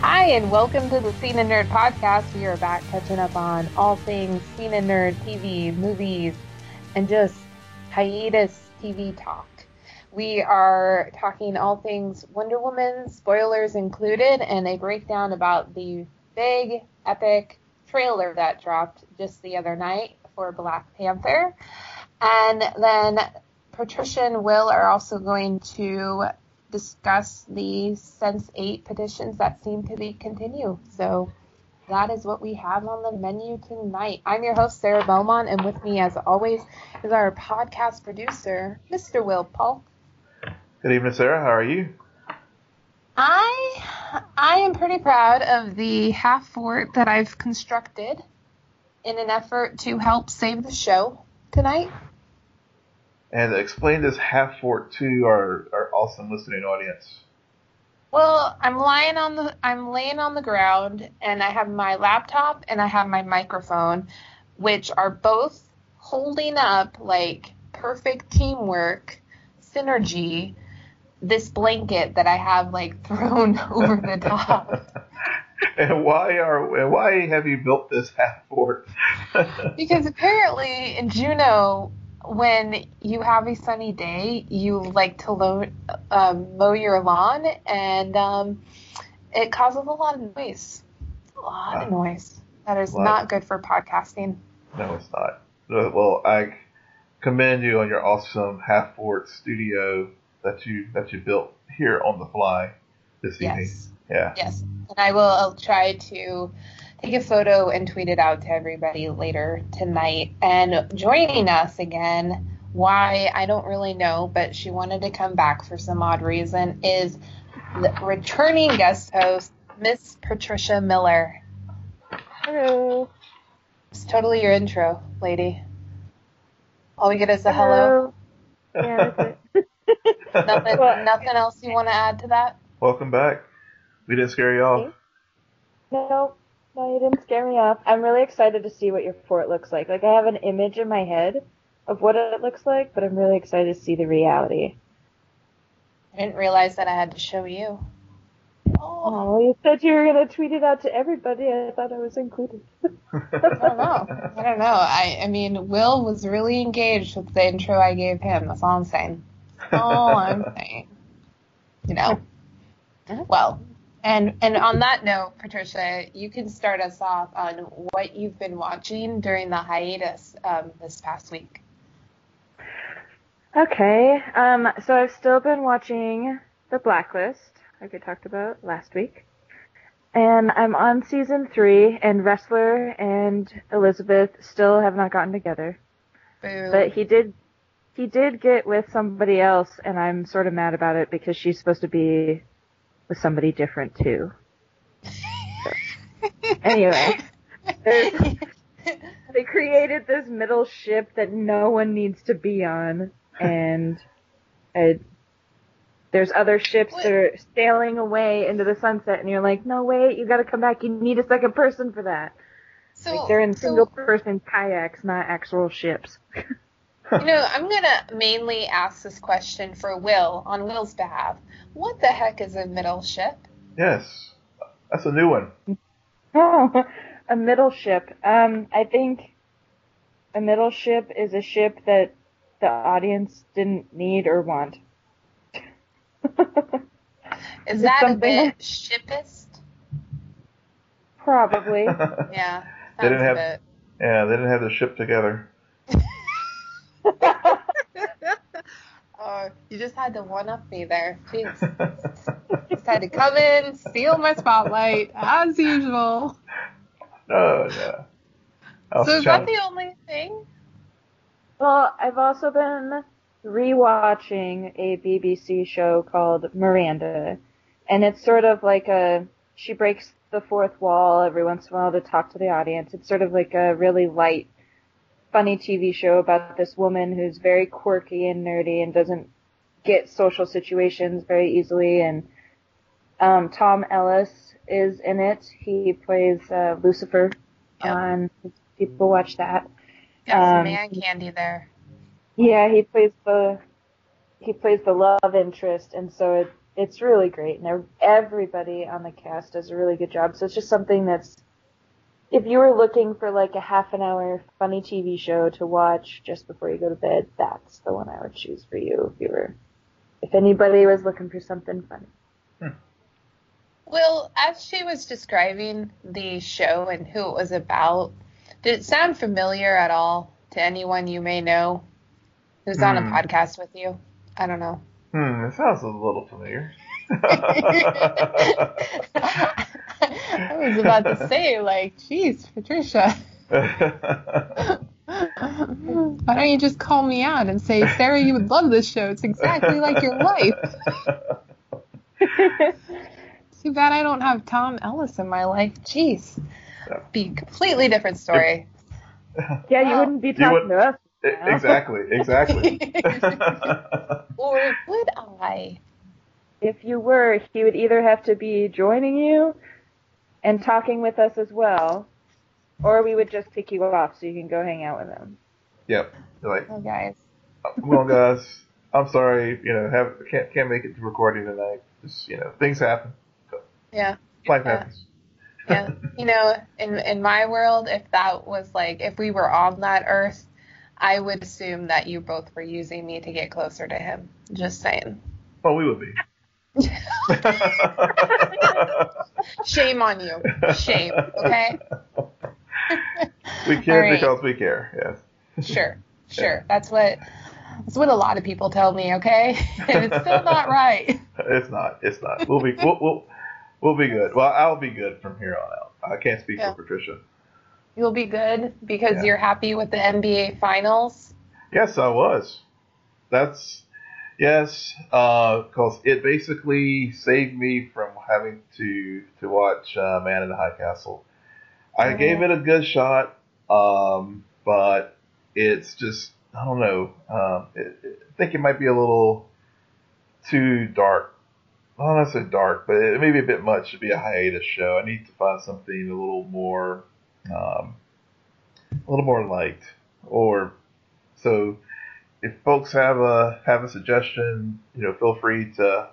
Hi, and welcome to the Scene and Nerd podcast. We are back catching up on all things Scene and Nerd, TV, movies, and just hiatus TV talk. We are talking all things Wonder Woman, spoilers included, and a breakdown about the big, epic trailer that dropped just the other night for Black Panther. And then Patricia and Will are also going to discuss the Sense8 petitions that seem to be continue. So that is what we have on the menu tonight. I'm your host, Sarah Beaumont, and with me, as always, is our podcast producer, Mr. Will Polk. Good evening, Sarah. How are you? I am pretty proud of the half fort that I've constructed in an effort to help save the show tonight. And explain this half fort to our awesome listening audience. Well, I'm laying on the ground, and I have my laptop and I have my microphone, which are both holding up like perfect teamwork, synergy. This blanket that I have like thrown over the top. And why have you built this half fort? Because apparently in Juneau, when you have a sunny day, you like to mow your lawn, and it causes a lot of noise. A lot of noise. That is not good for podcasting. No, it's not. Well, I commend you on your awesome half fort studio that you built here on the fly this evening. Yeah. Yes. And I will try to take a photo and tweet it out to everybody later tonight. And joining us again, why I don't really know, but she wanted to come back for some odd reason, is the returning guest host, Miss Patricia Miller. Hello. It's totally your intro, lady. All we get is a hello. Yeah, that's it. Nothing else you want to add to that? Welcome back. We didn't scare you off. No, you didn't scare me off. I'm really excited to see what your fort looks like. Like, I have an image in my head of what it looks like, but I'm really excited to see the reality. I didn't realize that I had to show you. Oh, you said you were going to tweet it out to everybody. I thought I was included. I don't know. I mean, Will was really engaged with the intro I gave him. That's all I'm saying. Well, and on that note, Patricia, you can start us off on what you've been watching during the hiatus this past week. Okay, so I've still been watching The Blacklist, like I talked about last week, and I'm on season 3, and Wrestler and Elizabeth still have not gotten together. Boo. But he did get with somebody else, and I'm sort of mad about it because she's supposed to be with somebody different, too. So. Anyway, they created this middle ship that no one needs to be on, and there's other ships that are sailing away into the sunset, and you're like, no, wait, you got to come back. You need a second person for that. So, like, they're in single-person kayaks, not actual ships. You know, I'm going to mainly ask this question for Will, on Will's behalf. What the heck is a middle ship? Yes, that's a new one. Oh, a middle ship. I think a middle ship is a ship that the audience didn't need or want. Is that a bit shippist? Probably. Yeah, they didn't have the ship together. Oh, you just had to one-up me there. Jeez. Just had to come in, steal my spotlight, as usual. No. So is that the only thing? Well, I've also been re-watching a BBC show called Miranda, and it's sort of like she breaks the fourth wall every once in a while to talk to the audience. It's sort of like a really light, funny TV show about this woman who's very quirky and nerdy and doesn't get social situations very easily. And Tom Ellis is in it. He plays Lucifer. Yep. On people watch that. Got some man candy there. Yeah, he plays the love interest, and so It's really great, and everybody on the cast does a really good job. So it's just something that's, if you were looking for like a half an hour funny TV show to watch just before you go to bed, that's the one I would choose for you if anybody was looking for something funny. Well, as she was describing the show and who it was about, did it sound familiar at all to anyone you may know who's on a podcast with you? I don't know. It sounds a little familiar. I was about to say, like, geez, Patricia. Why don't you just call me out and say, Sarah, you would love this show. It's exactly like your life. Too bad I don't have Tom Ellis in my life. Jeez. Be a completely different story. Yeah, you wouldn't be talking to us. Exactly. Or would I? If you were, he would either have to be joining you and talking with us as well, or we would just pick you off so you can go hang out with him. Yep. You're like, well, guys, I'm sorry, can't make it to recording tonight. Just, things happen. So. Yeah. Life happens. Yeah. In my world, if that was like, if we were on that earth, I would assume that you both were using me to get closer to him. Just saying. Well, we would be. Shame on you. Shame, okay? We care because we care, yes. Sure. Yeah. That's what a lot of people tell me, okay? And it's still not right. It's not. We'll be good. Well, I'll be good from here on out. I can't speak for Patricia. You'll be good because you're happy with the NBA Finals? Yes, I was. Because it basically saved me from having to watch Man in the High Castle. I gave it a good shot, but it's just, I don't know. I think it might be a little too dark. I don't know if it's dark, but it may be a bit much to be a hiatus show. I need to find something a little more light, or so. If folks have a suggestion, feel free to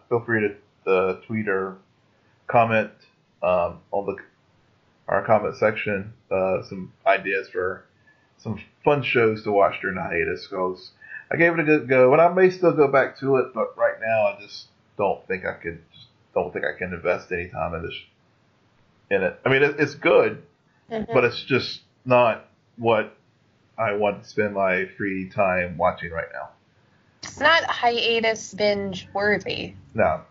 tweet or comment on our comment section some ideas for some fun shows to watch during the hiatus. Because I gave it a good go, and I may still go back to it, but right now I just don't think I can invest any time in it. I mean, it's good. Mm-hmm. But it's just not what I want to spend my free time watching right now. It's not hiatus binge worthy. No,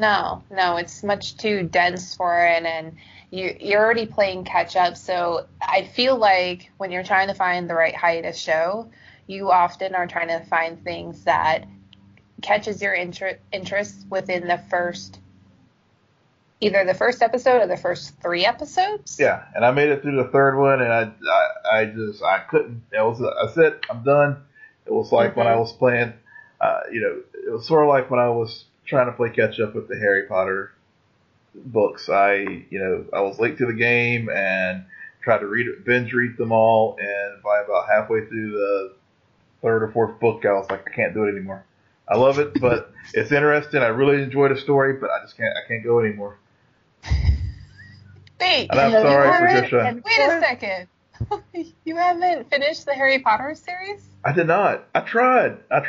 it's much too dense for it, and you're already playing catch up. So I feel like when you're trying to find the right hiatus show, you often are trying to find things that catches your interest within the first. Either the first episode or the first three episodes. Yeah, and I made it through the third one, and I couldn't. I said, I'm done. It was like when I was playing, it was sort of like when I was trying to play catch up with the Harry Potter books. I was late to the game and tried to binge read them all, and by about halfway through the third or fourth book, I was like, I can't do it anymore. I love it, but it's interesting. I really enjoy the story, but I can't go anymore. Wait, and I'm sorry, Patricia. Wait a second. You haven't finished the Harry Potter series? I did not. I tried. Oh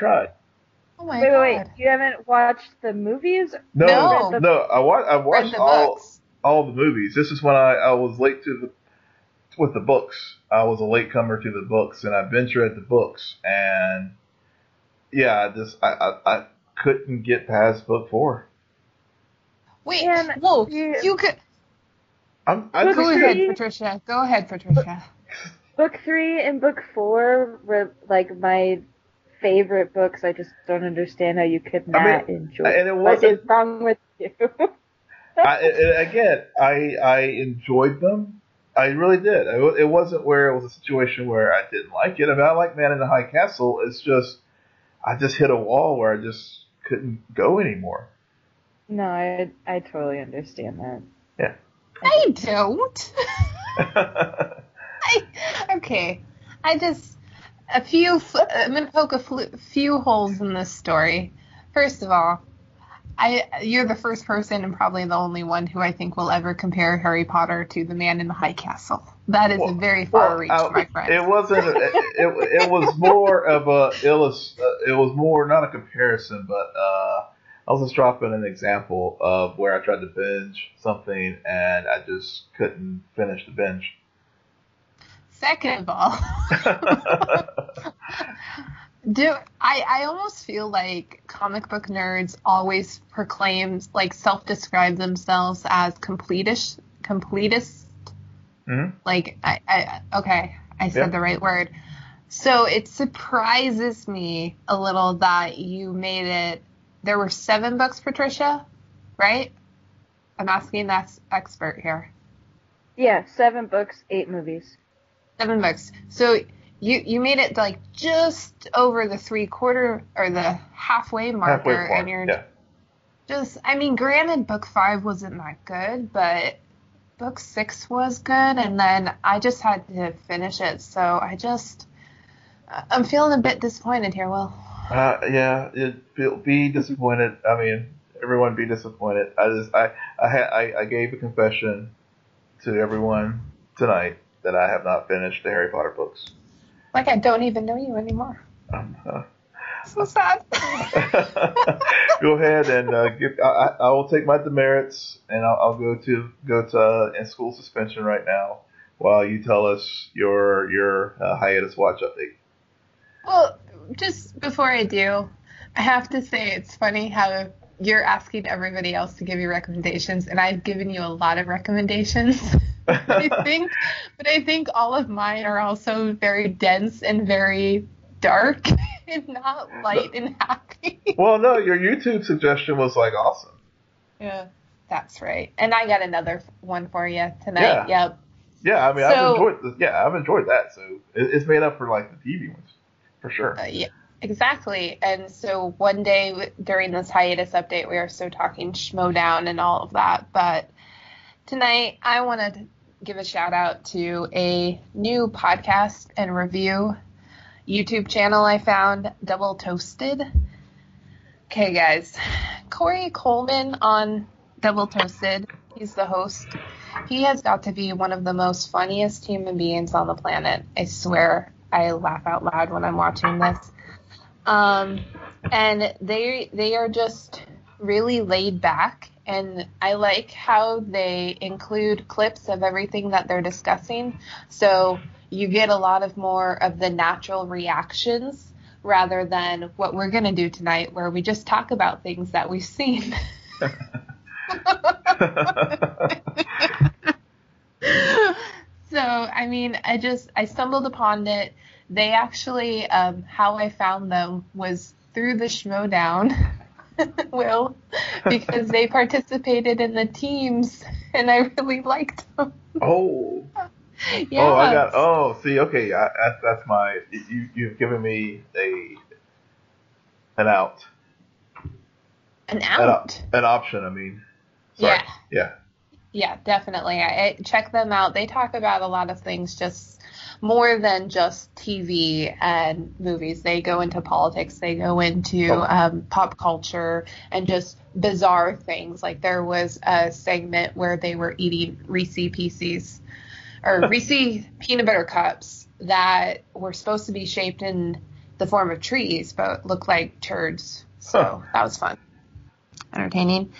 my God. Wait. You haven't watched the movies? No. I watched all the movies. This is when I was late with the books. I was a latecomer to the books, and I binge read the books. And yeah, I couldn't get past book 4. Wait, whoa, you could. Go ahead, Patricia. Book 3 and book 4 were like my favorite books. I just don't understand how you could enjoy. And it wasn't, what is wrong with you? I enjoyed them. I really did. It wasn't where it was a situation where I didn't like it. I mean, I like Man in the High Castle. It's just I just hit a wall where I just couldn't go anymore. No, I totally understand that. Yeah. I don't. Okay. I'm going to poke a few holes in this story. First of all, You're the first person and probably the only one who I think will ever compare Harry Potter to The Man in the High Castle. That is a very far reach, my friend. It wasn't. It was more of a it was more not a comparison, but I was just dropping an example of where I tried to binge something and I just couldn't finish the binge. Second of all, I almost feel like comic book nerds always proclaim, like, self-describe themselves as completists. Mm-hmm. Like, I said the right word. So it surprises me a little that you made it. There were 7 books, Patricia, right? I'm asking that expert here. Yeah, 7 books, 8 movies. 7 books. So you made it, like, just over the halfway marker. And you're just, I mean, granted, book 5 wasn't that good, but book 6 was good, and then I just had to finish it, so I'm feeling a bit disappointed here, Will. Be disappointed. I mean, everyone be disappointed. I gave a confession to everyone tonight that I have not finished the Harry Potter books. Like, I don't even know you anymore. So sad. Go ahead and I will take my demerits, and I'll go to in school suspension right now while you tell us your hiatus watch update. Well, just before I do, I have to say it's funny how you're asking everybody else to give you recommendations, and I've given you a lot of recommendations. I think all of mine are also very dense and very dark and not light and happy. Well, no, your YouTube suggestion was, like, awesome. Yeah, that's right. And I got another one for you tonight. Yeah. Yep. Yeah, I mean, I've enjoyed that. So it's made up for, like, the TV ones, for sure. Yeah, exactly. And so one day during this hiatus update, we are still talking Schmo Down and all of that. But tonight, I want to give a shout out to a new podcast and review YouTube channel I found, Double Toasted. Okay, guys. Corey Coleman on Double Toasted, he's the host. He has got to be one of the most funniest human beings on the planet. I swear, I laugh out loud when I'm watching this. And they are just really laid back, and I like how they include clips of everything that they're discussing. So you get a lot of more of the natural reactions rather than what we're going to do tonight, where we just talk about things that we've seen. So, I mean, I stumbled upon it. They actually, how I found them was through the Schmodown, Will, because they participated in the teams, and I really liked them. Oh. Yeah. Oh, that's my, you've given me an out. An out? An option, I mean. Sorry. Yeah. Yeah, definitely. I check them out. They talk about a lot of things, just more than just TV and movies. They go into politics. They go into pop culture and just bizarre things. Like, there was a segment where they were eating Reese's peanut butter cups that were supposed to be shaped in the form of trees, but looked like turds. So that was fun. Entertaining.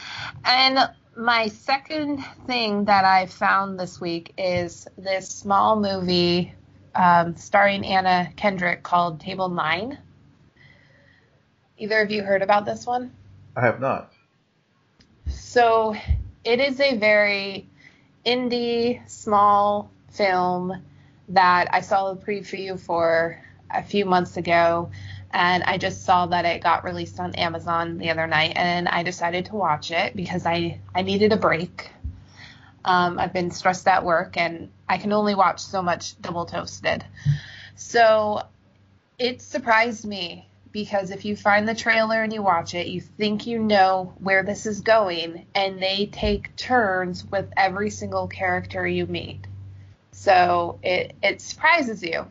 And my second thing that I found this week is this small movie starring Anna Kendrick called Table 9. Either of you heard about this one? I have not. So it is a very indie small film that I saw a preview for a few months ago, and I just saw that it got released on Amazon the other night, and I decided to watch it because I needed a break. I've been stressed at work, and I can only watch so much Double Toasted. So it surprised me, because if you find the trailer and you watch it, you think you know where this is going, and they take turns with every single character you meet. So it surprises you.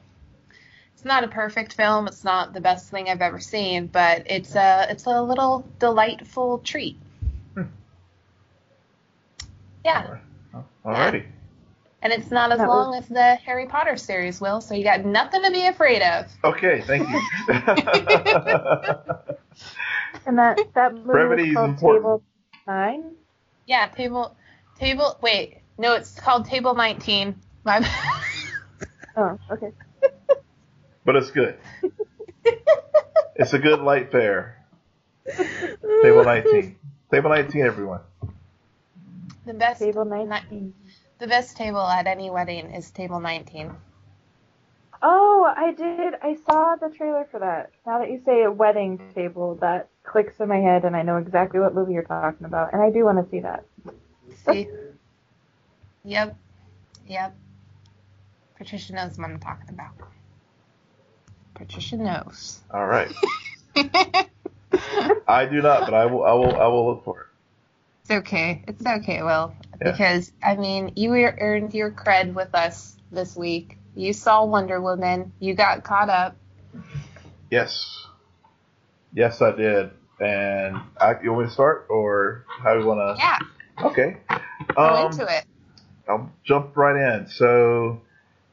It's not a perfect film. It's not the best thing I've ever seen, but it's a little delightful treat. Yeah. Oh, alrighty. Yeah. And it's not as long as the Harry Potter series, Will, so you got nothing to be afraid of. Okay, thank you. And that movie brevity is called Table 9? Yeah, Table... Wait, no, it's called Table 19. Oh, okay. But it's good. It's a good light fare. Table 19. Table 19, everyone. The best... Table 19. The best table at any wedding is Table 19. Oh, I did. I saw the trailer for that. Now that you say a wedding table, that clicks in my head, and I know exactly what movie you're talking about. And I do want to see that. See? Yep. Patricia knows what I'm talking about. Patricia knows. All right. I do not, but I will look for it. It's okay. It's okay, Will. Yeah. Because, I mean, you earned your cred with us this week. You saw Wonder Woman. You got caught up. Yes. Yes, I did. And you want me to start? Or how do you want to? Yeah. Okay. Go into it. I'll jump right in. So,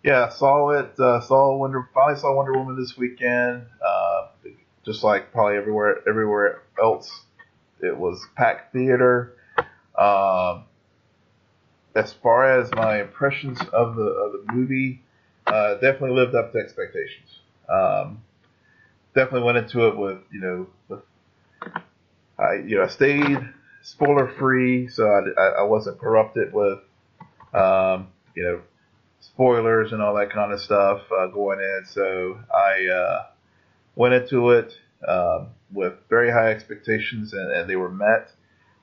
yeah, I saw it. Finally saw Wonder Woman this weekend. Just like probably everywhere else. It was packed theater. As far as my impressions of the movie, definitely lived up to expectations. Definitely went into it with I stayed spoiler free, so I wasn't corrupted with spoilers and all that kind of stuff going in. So I went into it with very high expectations, and they were met.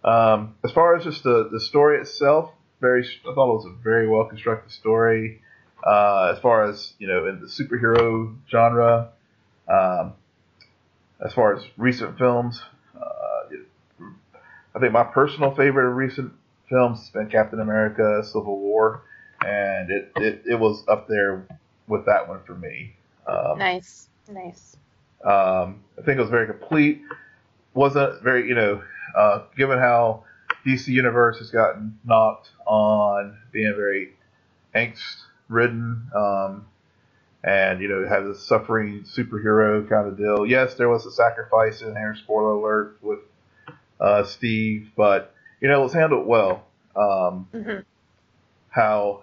As far as just the story itself. I thought it was a very well constructed story. As far as in the superhero genre, as far as recent films, I think my personal favorite of recent films has been Captain America: Civil War, and it was up there with that one for me. Nice. I think it was very complete. Wasn't very given how DC Universe has gotten knocked on being very angst-ridden, and has a suffering superhero kind of deal. Yes, there was a sacrifice in here, spoiler alert, with Steve, but it was handled well. Mm-hmm. How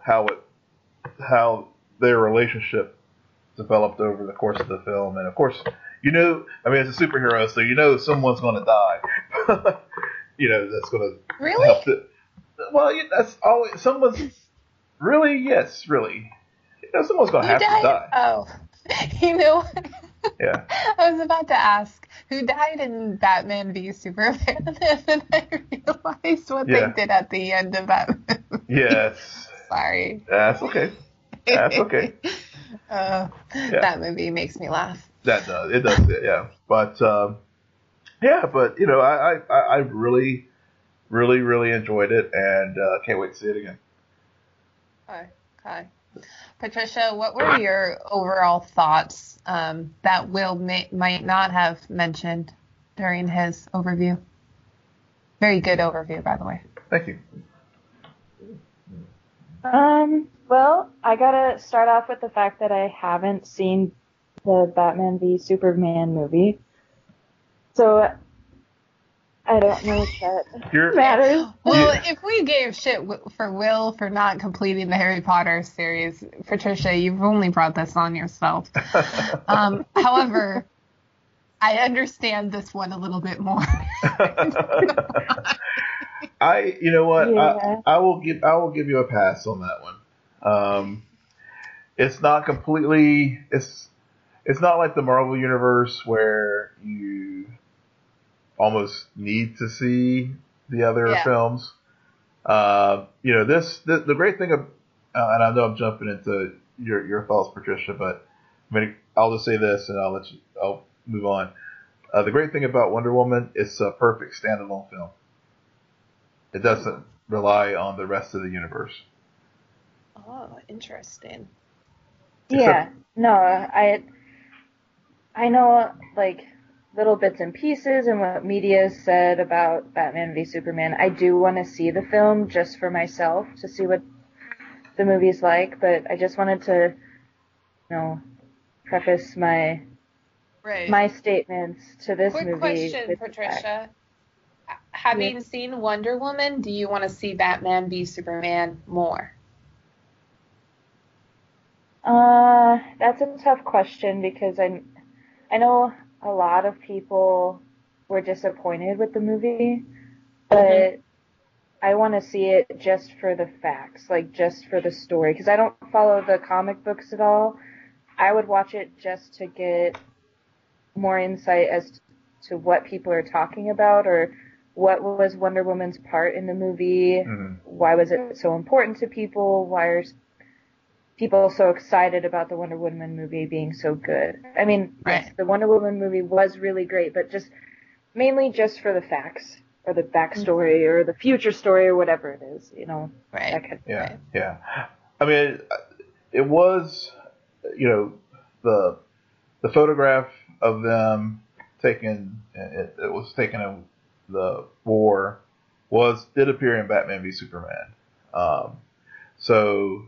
their relationship developed over the course of the film, and of course, it's a superhero, so someone's going to die. That's going to really help it. Well, that's always someone's. Really, yes, really. Someone's going to have to die. Oh, Yeah. I was about to ask who died in Batman v Superman, and I realized what they did at the end of Batman. Yes. Sorry. That's okay. That movie makes me laugh. That does. It does. Yeah, but. But I really, really, really enjoyed it, and can't wait to see it again. Okay. Patricia, what were your overall thoughts that Will might not have mentioned during his overview? Very good overview, by the way. Thank you. Well, I gotta start off with the fact that I haven't seen the Batman v Superman movie. So, I don't know if that matters. Well, if we gave shit for Will for not completing the Harry Potter series, Patricia, you've only brought this on yourself. However, I understand this one a little bit more. I will give you a pass on that one. It's not completely. It's not like the Marvel universe where you almost need to see the other films. The great thing, and I know I'm jumping into your thoughts, Patricia, but I'll just say this, and I'll move on. The great thing about Wonder Woman, it's a perfect standalone film. It doesn't rely on the rest of the universe. Oh, interesting. Except, I know, like, little bits and pieces and what media said about Batman v Superman. I do want to see the film just for myself to see what the movie's like, but I just wanted to, you know, preface my my statements to this movie. Quick question, Patricia. Having seen Wonder Woman, do you want to see Batman v Superman more? That's a tough question because I know a lot of people were disappointed with the movie, but I want to see it just for the facts, like just for the story, because I don't follow the comic books at all. I would watch it just to get more insight as to what people are talking about, or what was Wonder Woman's part in the movie? Why was it so important to people? Why are people so excited about the Wonder Woman movie being so good? I mean, yes, the Wonder Woman movie was really great, but just mainly just for the facts or the backstory or the future story or whatever it is, you know. That kind of thing. I mean, it was, you know, the photograph of them taken, it was taken in the war, did appear in Batman v Superman. So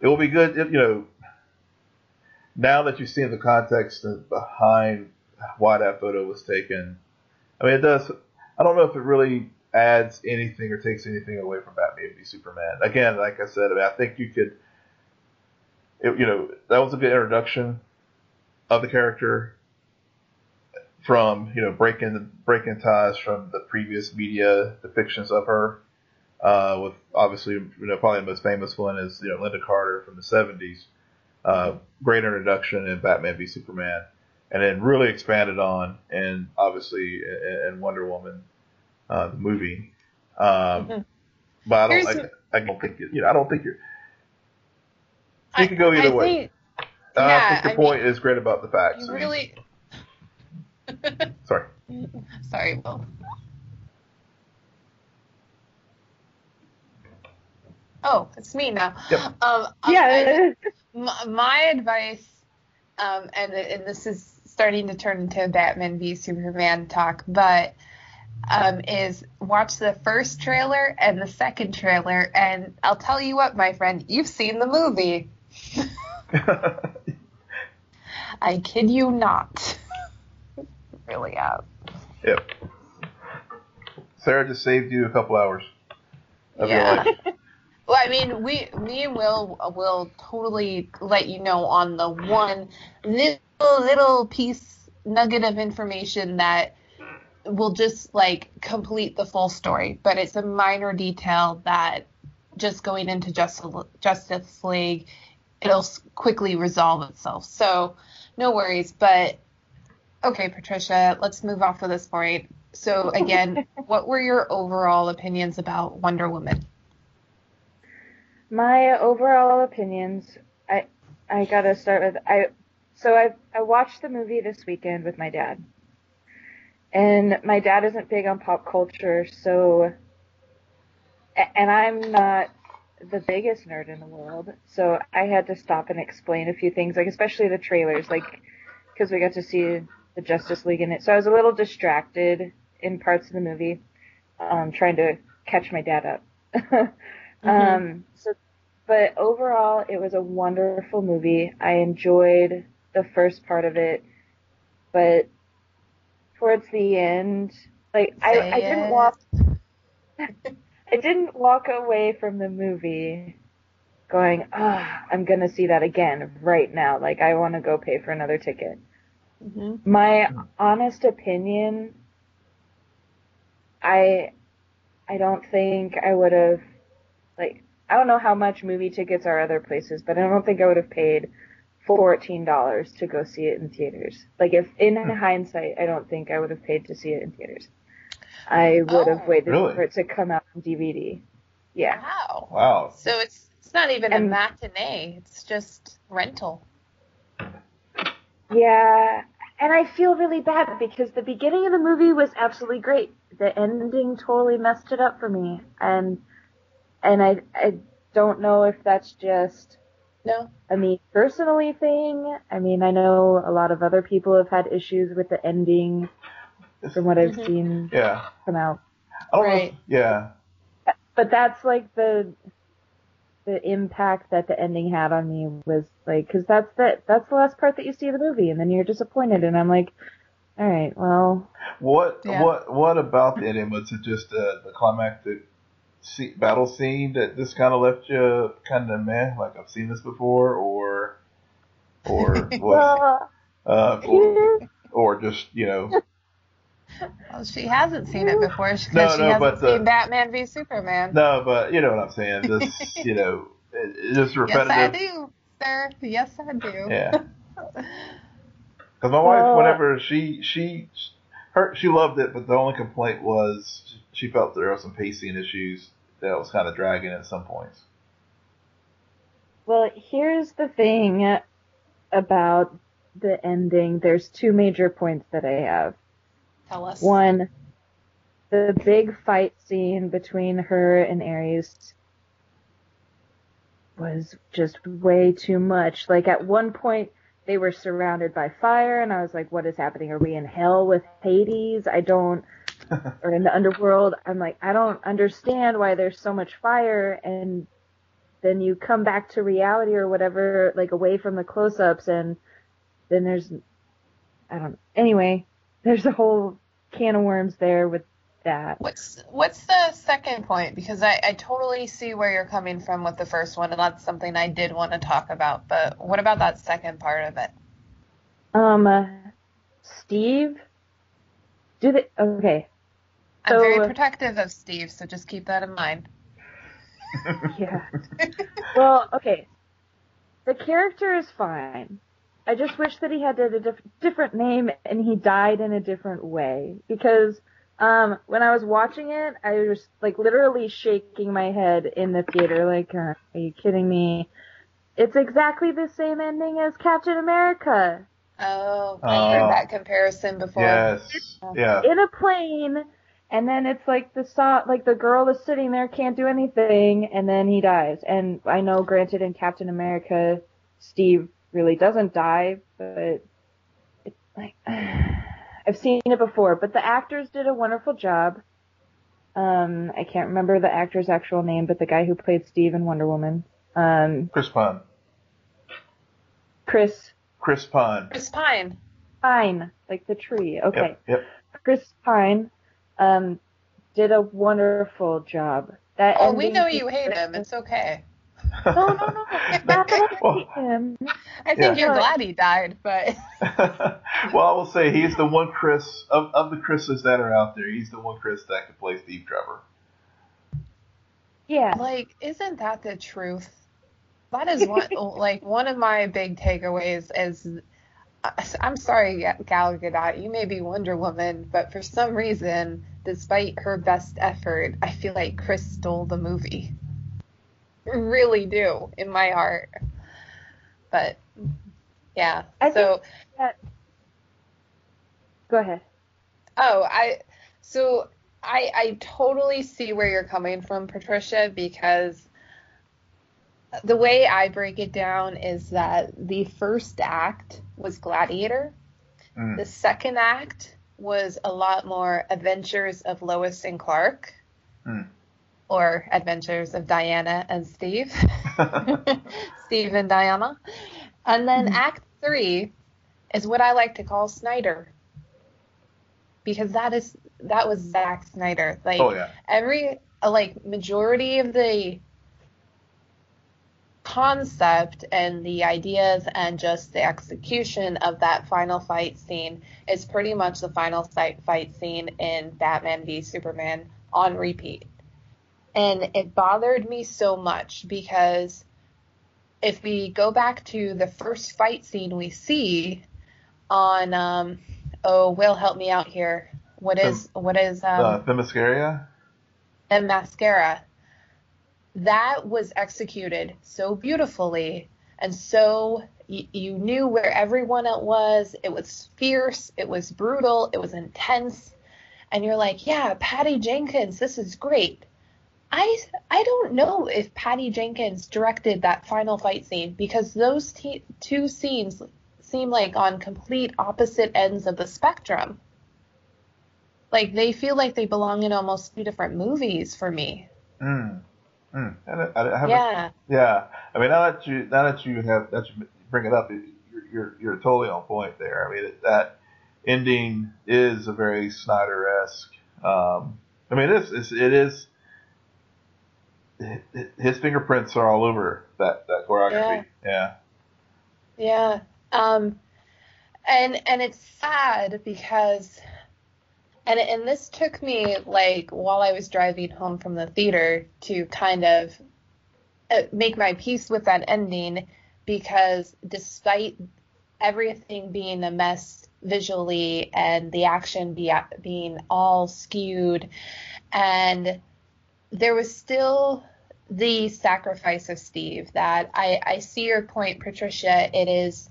it will be good, you know, now that you've seen the context behind why that photo was taken. I mean, it does. I don't know if it really adds anything or takes anything away from Batman v Superman. Again, like I said, I mean, I think you could, you know, that was a good introduction of the character from, you know, breaking ties from the previous media depictions of her, with obviously, you know, probably the most famous one is, you know, Linda Carter from the 70s. Great introduction in Batman v Superman, and then really expanded on, and obviously in Wonder Woman, the movie. But I don't think it, you know, I don't think you're. It could go either way. I think your point is great about the facts. You really. Sorry, Will. Oh, it's me now. Yep. My advice, and this is starting to turn into a Batman v Superman talk, but is watch the first trailer and the second trailer, and I'll tell you what, my friend, you've seen the movie. I kid you not. Really out. Yep. Sarah just saved you a couple hours of your life. Well, I mean, me and will totally let you know on the one little piece nugget of information that will just like complete the full story. But it's a minor detail that just going into Justice League, it'll quickly resolve itself. So no worries, but. Okay, Patricia, let's move off of this point. So, again, what were your overall opinions about Wonder Woman? My overall opinions, I gotta start with, I watched the movie this weekend with my dad. And my dad isn't big on pop culture, so, and I'm not the biggest nerd in the world, so I had to stop and explain a few things, like especially the trailers, like, because we got to see the Justice League in it. So I was a little distracted in parts of the movie, trying to catch my dad up. But overall, it was a wonderful movie. I enjoyed the first part of it, but towards the end, like I didn't walk away from the movie going, I'm going to see that again right now. Like, I want to go pay for another ticket. My honest opinion, I don't think I would have, like, I don't know how much movie tickets are other places, but I don't think I would have paid $14 to go see it in theaters. Like, if in hindsight, I don't think I would have paid to see it in theaters. I would have waited for it to come out on DVD. Yeah. Wow. So it's not even a matinee. It's just rental. Yeah, and I feel really bad because the beginning of the movie was absolutely great. The ending totally messed it up for me, and I don't know if that's just No. I mean, personally thing, I mean, I know a lot of other people have had issues with the ending from what I've seen come out. I don't know. But that's like the impact that the ending had on me was like, because that's the last part that you see of the movie, and then you're disappointed, and I'm like, all right, well. What about the ending? Was it just the climactic battle scene that just kind of left you kind of meh, like I've seen this before, or what? or just, you know. Well, she hasn't seen it before because she hasn't seen Batman v Superman. No, but you know what I'm saying. This, you know, it's repetitive. Yes, I do, sir. Yes, I do. Yeah. Because my wife, whenever she loved it, but the only complaint was she felt there were some pacing issues that was kind of dragging at some points. Well, here's the thing about the ending. There's two major points that I have. Tell us. One, the big fight scene between her and Ares was just way too much. Like, at one point, they were surrounded by fire, and I was like, what is happening? Are we in hell with Hades? Or in the underworld? I'm like, I don't understand why there's so much fire, and then you come back to reality or whatever, like, away from the close-ups, and then there's... I don't know. Anyway... There's a whole can of worms there with that. What's the second point? Because I totally see where you're coming from with the first one, and that's something I did want to talk about. But what about that second part of it? Steve? Okay. I'm very protective of Steve, so just keep that in mind. Yeah. Well, okay. The character is fine. I just wish that he had a different name and he died in a different way. Because when I was watching it, I was like literally shaking my head in the theater like, are you kidding me? It's exactly the same ending as Captain America. Oh, I heard that comparison before. Yes. Yeah. In a plane, and then it's like the girl is sitting there, can't do anything, and then he dies. And I know, granted, in Captain America, Steve really doesn't die, but it's like I've seen it before. But the actors did a wonderful job. I can't remember the actor's actual name, but the guy who played Steve in Wonder Woman, Chris Pine. Chris Pine. Chris Pine. Pine, like the tree. Okay. Yep. Chris Pine did a wonderful job. That. Oh, we know you hate him. It's okay. No. I think you're glad he died, but... Well, I will say he's the one Chris, of the Chris's that are out there, he's the one Chris that could play Steve Trevor. Yeah. Like, isn't that the truth? That is one of my big takeaways is... I'm sorry, Gal Gadot, you may be Wonder Woman, but for some reason, despite her best effort, I feel like Chris stole the movie. Really do in my heart, but yeah. Go ahead. Oh, I totally see where you're coming from, Patricia, because the way I break it down is that the first act was Gladiator, the second act was a lot more Adventures of Lois and Clark. Or Adventures of Diana and Steve. Steve and Diana. And then Act 3 is what I like to call Snyder. Because that was Zack Snyder. Like every majority of the concept and the ideas and just the execution of that final fight scene is pretty much the final fight scene in Batman v Superman on repeat. And it bothered me so much because if we go back to the first fight scene we see on, Will, help me out here. What is Themyscira? Themyscira. That was executed so beautifully. And so you knew where everyone was. It was fierce. It was brutal. It was intense. And you're like, yeah, Patty Jenkins, this is great. I don't know if Patty Jenkins directed that final fight scene, because those two scenes seem like on complete opposite ends of the spectrum. Like, they feel like they belong in almost two different movies for me. Yeah. I mean, now that you bring it up, you're totally on point there. I mean, that ending is a very Snyder-esque. I mean, it is. His fingerprints are all over that choreography. Yeah. And it's sad because, and this took me, like, while I was driving home from the theater to kind of make my peace with that ending, because despite everything being a mess visually and the action being all skewed, and there was still the sacrifice of Steve. That I see your point, Patricia. It is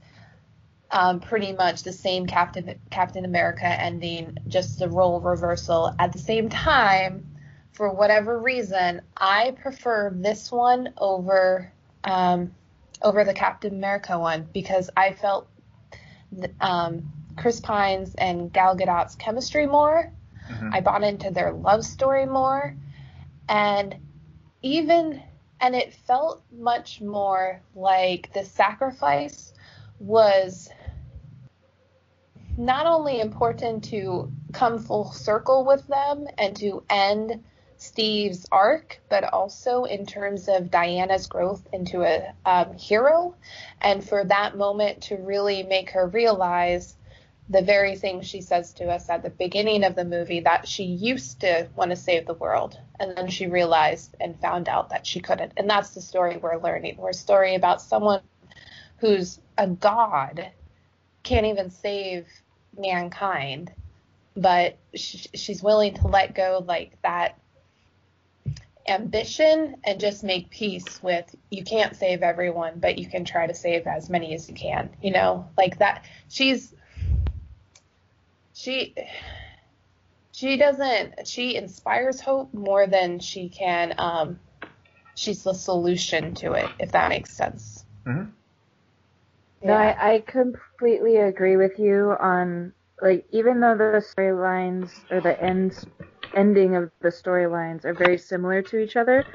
pretty much the same Captain America ending, just the role reversal. At the same time, for whatever reason, I prefer this one over the Captain America one, because I felt Chris Pine's and Gal Gadot's chemistry more. Mm-hmm. I bought into their love story more. And it felt much more like the sacrifice was not only important to come full circle with them and to end Steve's arc, but also in terms of Diana's growth into a hero, and for that moment to really make her realize the very thing she says to us at the beginning of the movie, that she used to want to save the world, and then she realized and found out that she couldn't. And that's the story we're learning. We're a story about someone who's a god, can't even save mankind, but she's willing to let go, like, that ambition and just make peace with, you can't save everyone, but you can try to save as many as you can, you know, like that. She inspires hope more than she can. She's the solution to it, if that makes sense. Mm-hmm. Yeah. No, I completely agree with you on, like, even though the storylines or the ending of the storylines are very similar to each other,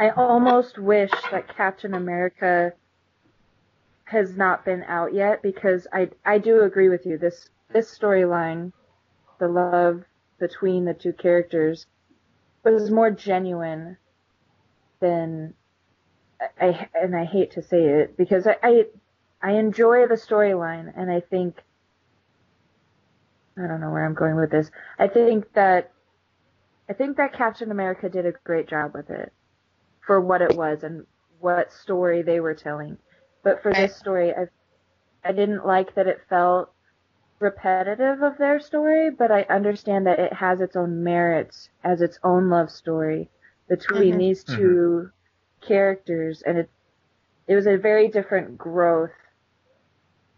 I almost wish that Captain America has not been out yet, because I do agree with you. This storyline, the love between the two characters, was more genuine than I hate to say it, because I enjoy the storyline, and I think, I don't know where I'm going with this. I think that Captain America did a great job with it for what it was and what story they were telling. But for this story, I didn't like that it felt repetitive of their story, but I understand that it has its own merits as its own love story between mm-hmm. these two mm-hmm. characters, and it was a very different growth.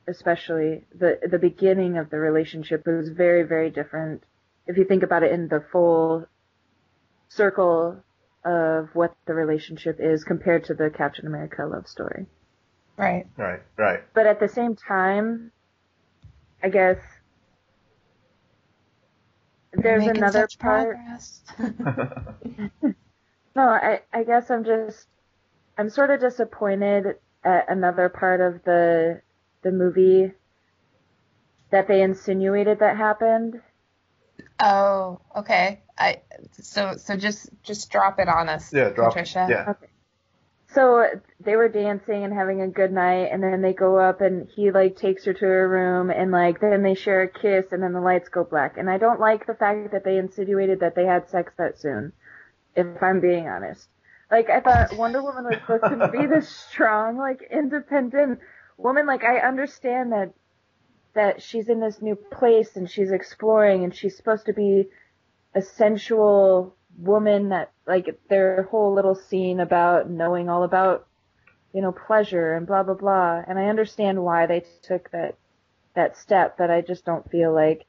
Especially the beginning of the relationship was very, very different if you think about it in the full circle of what the relationship is compared to the Captain America love story. Right. But at the same time, I guess there's another part. No, I guess I'm sort of disappointed at another part of the movie that they insinuated that happened. Oh, okay. So just drop it on us, Patricia. Yeah. Okay. So they were dancing and having a good night, and then they go up and he, like, takes her to her room, and, like, then they share a kiss, and then the lights go black. And I don't like the fact that they insinuated that they had sex that soon, if I'm being honest. Like, I thought Wonder Woman was supposed to be this strong, like, independent woman. Like, I understand that she's in this new place and she's exploring, and she's supposed to be a sensual woman, that, like, their whole little scene about knowing all about, you know, pleasure and blah blah blah, and I understand why they took that step, but I just don't feel like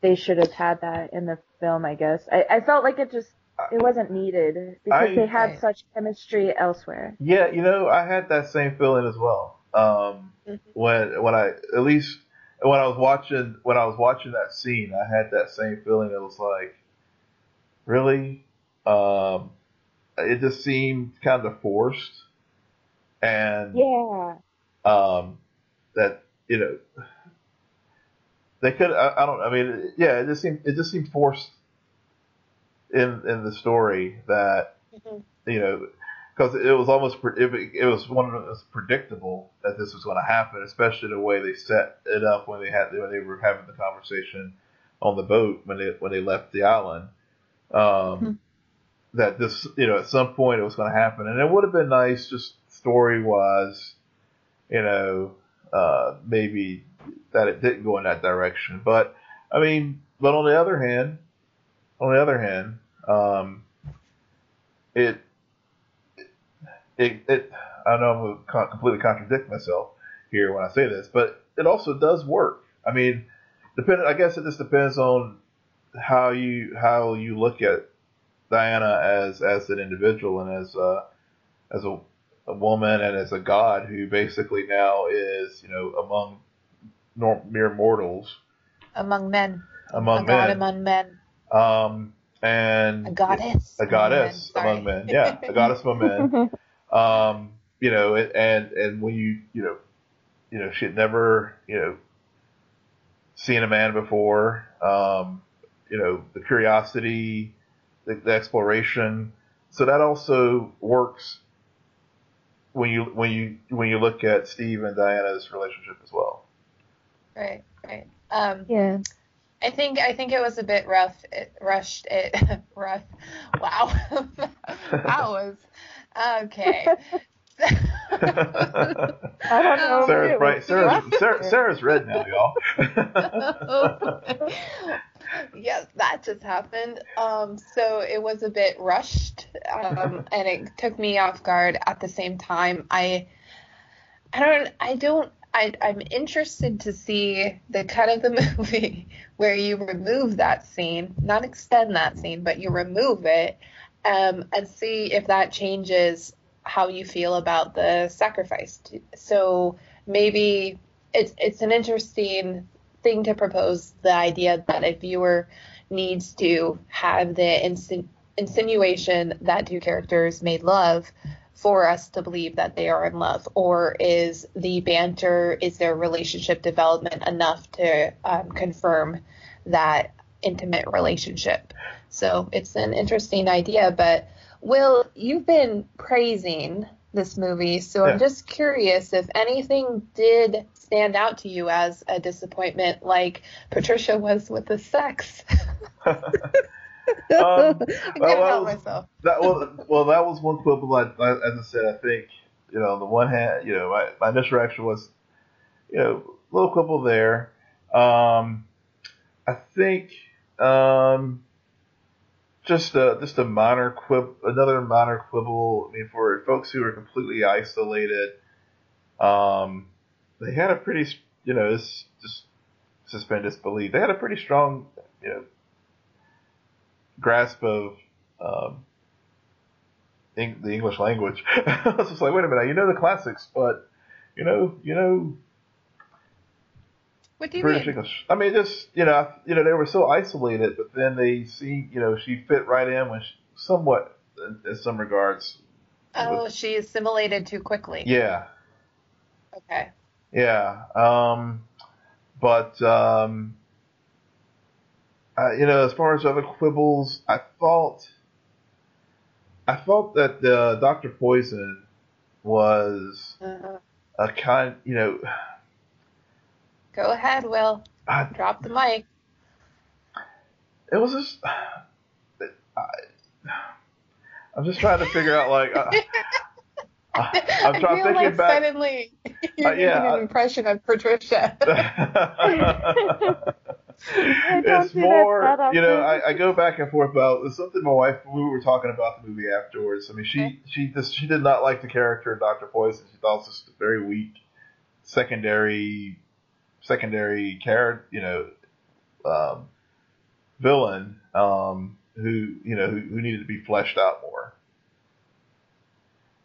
they should have had that in the film, I guess. I felt like it just It wasn't needed because they had such chemistry elsewhere. Yeah, you know, I had that same feeling as well. When I was watching that scene, I had that same feeling. It was like, really, it just seemed kind of forced, and that, you know, they could. It just seemed forced in the story that you know. Because it was almost, it was one of those predictable that this was going to happen, especially the way they set it up when they were having the conversation on the boat when they left the island. That this, you know, at some point it was going to happen, and it would have been nice, just story wise, you know, maybe that it didn't go in that direction. But I mean, but on the other hand, I know I'm going to completely contradict myself here when I say this, but it also does work. I mean, I guess it just depends on how you look at Diana as an individual and as a woman and as a god who basically now is, you know, among mere mortals, among men. And a goddess among men. Yeah, a goddess among men. You know, and when you know, she had never, you know, seen a man before, you know, the curiosity, the exploration. So that also works when you look at Steve and Diana's relationship as well. Right. Yeah. I think it was a bit rushed. Wow. I was okay. I don't know. Sarah's bright. Sarah's red now, y'all. Yes, that just happened. So it was a bit rushed, and it took me off guard. At the same time, I'm interested to see the cut of the movie where you remove that scene, not extend that scene, but you remove it, and see if that changes how you feel about the sacrifice. So maybe it's an interesting thing to propose, the idea that a viewer needs to have the insinuation that two characters made love for us to believe that they are in love, or is the banter, is their relationship development enough to confirm that intimate relationship? So it's an interesting idea, but Will, you've been praising this movie, so yeah. I'm just curious if anything did stand out to you as a disappointment, like Patricia was with the sex. That was one quibble. As I said, I think, you know, on the one hand, you know, my initial reaction was, you know, a little quibble there. I think just a minor quibble, another minor quibble. I mean, for folks who are completely isolated, they had a pretty, you know, just suspend disbelief. They had a pretty strong, you know, grasp of the English language. I was just like, wait a minute, you know the classics, but you know. What do you British mean? English. I mean, just you know, they were so isolated, but then they see, you know, she fit right in when she, somewhat in some regards. Oh, she assimilated too quickly. Yeah. Okay. Yeah. You know, as far as other quibbles, I thought that Dr. Poison was a kind, you know. Go ahead, Will. Drop the mic. It was just. I'm just trying to figure out, like. I'm trying to think like back. Suddenly, you're making an impression of Patricia. It's more, you know, I go back and forth about it's something my wife, we were talking about the movie afterwards. I mean, she did not like the character of Dr. Poison. She thought it was just a very weak secondary character, you know, villain. who needed to be fleshed out more.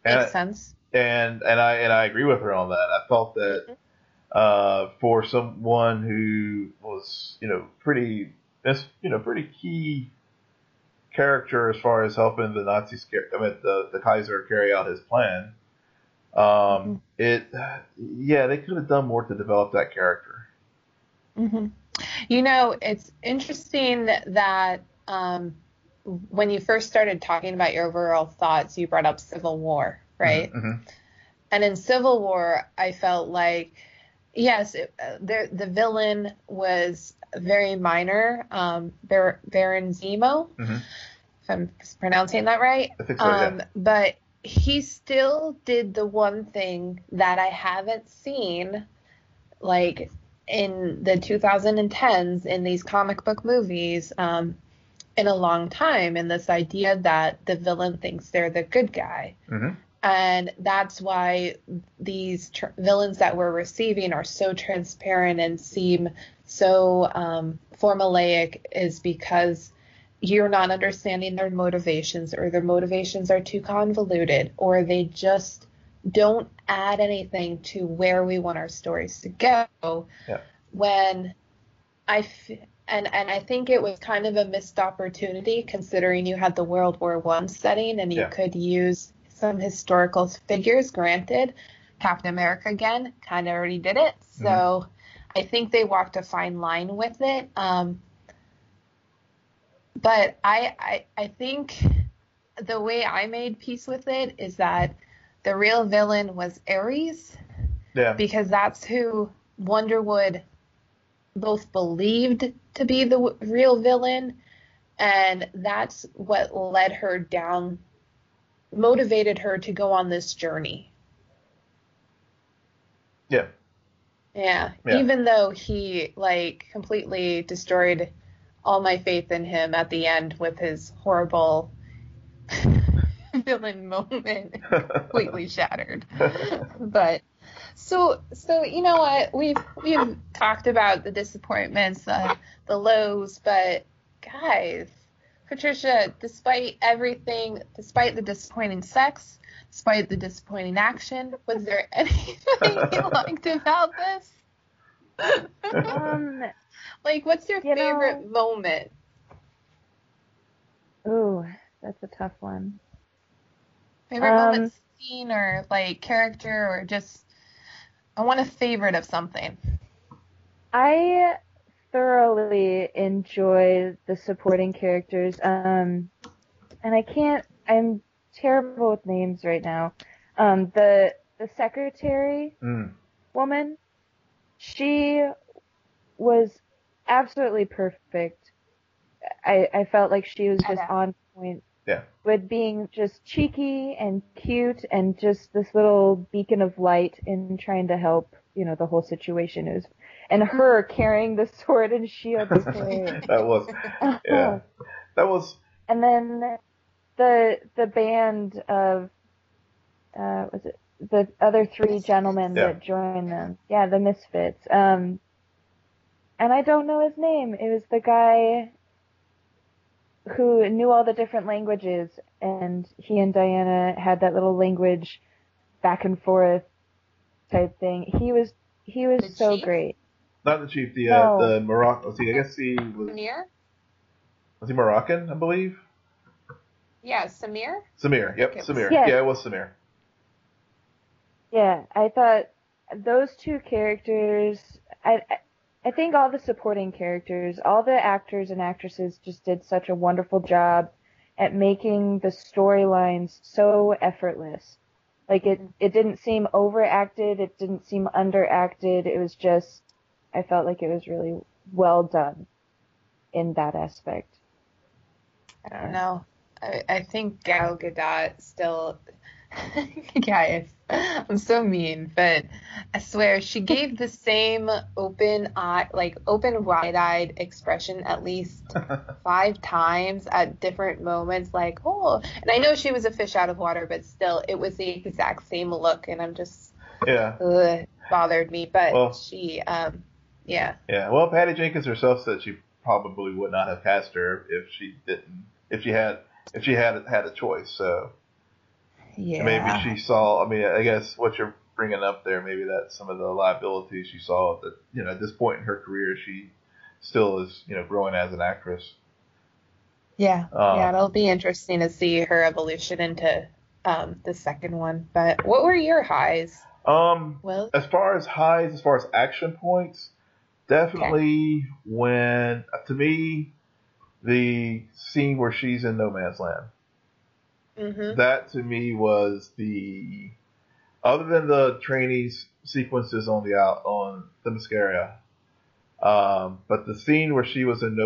And, makes sense. And I agree with her on that. I felt that for someone who was pretty key character as far as helping the Nazis, the Kaiser carry out his plan. They could have done more to develop that character. Mm-hmm. It's interesting that when you first started talking about your overall thoughts, you brought up Civil War, right? Mm-hmm. And in Civil War, I felt like, yes, the villain was very minor, Baron Zemo, mm-hmm. if I'm pronouncing that right. I think so, yeah. But he still did the one thing that I haven't seen, like in the 2010s in these comic book movies, in a long time, in this idea that the villain thinks they're the good guy. Mm-hmm. And that's why these villains that we're receiving are so transparent and seem so formulaic, is because you're not understanding their motivations, or their motivations are too convoluted, or they just don't add anything to where we want our stories to go. Yeah. When I think it was kind of a missed opportunity, considering you had the World War I setting and you could use some historical figures. Granted, Captain America again kind of already did it, so I think they walked a fine line with it. But I think the way I made peace with it is that the real villain was Ares, because that's who Wonderwood both believed to be the real villain, and that's what led her down, motivated her to go on this journey. Yeah. Even though he completely destroyed all my faith in him at the end with his horrible villain moment, completely shattered. But so you know what, we've talked about the disappointments, the lows, but guys, Patricia, despite everything, despite the disappointing sex, despite the disappointing action, was there anything you liked about this? What's your favorite moment? Ooh, that's a tough one. Favorite moment, scene, or character, or just, I want a favorite of something. I thoroughly enjoy the supporting characters, and I'm terrible with names right now. The secretary woman, she was absolutely perfect. I felt like she was just on point with being just cheeky and cute and just this little beacon of light in trying to help, the whole situation. And her carrying the sword and shield. That was. And then the band of, was it the other three gentlemen that joined them? Yeah, the Misfits. And I don't know his name. It was the guy who knew all the different languages, and he and Diana had that little language back and forth type thing. He was the so chief? Great. Not the chief, the Moroccan. Was he Moroccan, I believe? Yeah, Samir? Samir, yep, Samir. Yeah, it was Samir. Yeah, I thought those two characters, I think all the supporting characters, all the actors and actresses just did such a wonderful job at making the storylines so effortless. It didn't seem overacted, it didn't seem underacted, it was just, I felt like it was really well done in that aspect. I don't know. I think Gal Gadot still, guys, I'm so mean, but I swear she gave the same open wide-eyed expression at least 5 times at different moments, and I know she was a fish out of water, but still, it was the exact same look, and I'm just, bothered me, but she, Patty Jenkins herself said she probably would not have cast her if she didn't if she had a choice. So yeah, maybe she saw. I mean, I guess what you're bringing up there, maybe that's some of the liabilities she saw that, you know, at this point in her career, she still is, you know, growing as an actress. Yeah, it'll be interesting to see her evolution into the second one. But what were your highs? Well, as far as highs, as far as action points, definitely when, to me, the scene where she's in no man's land. Mm-hmm. That to me was the, other than the trainees sequences on Themyscira, but the scene where she was in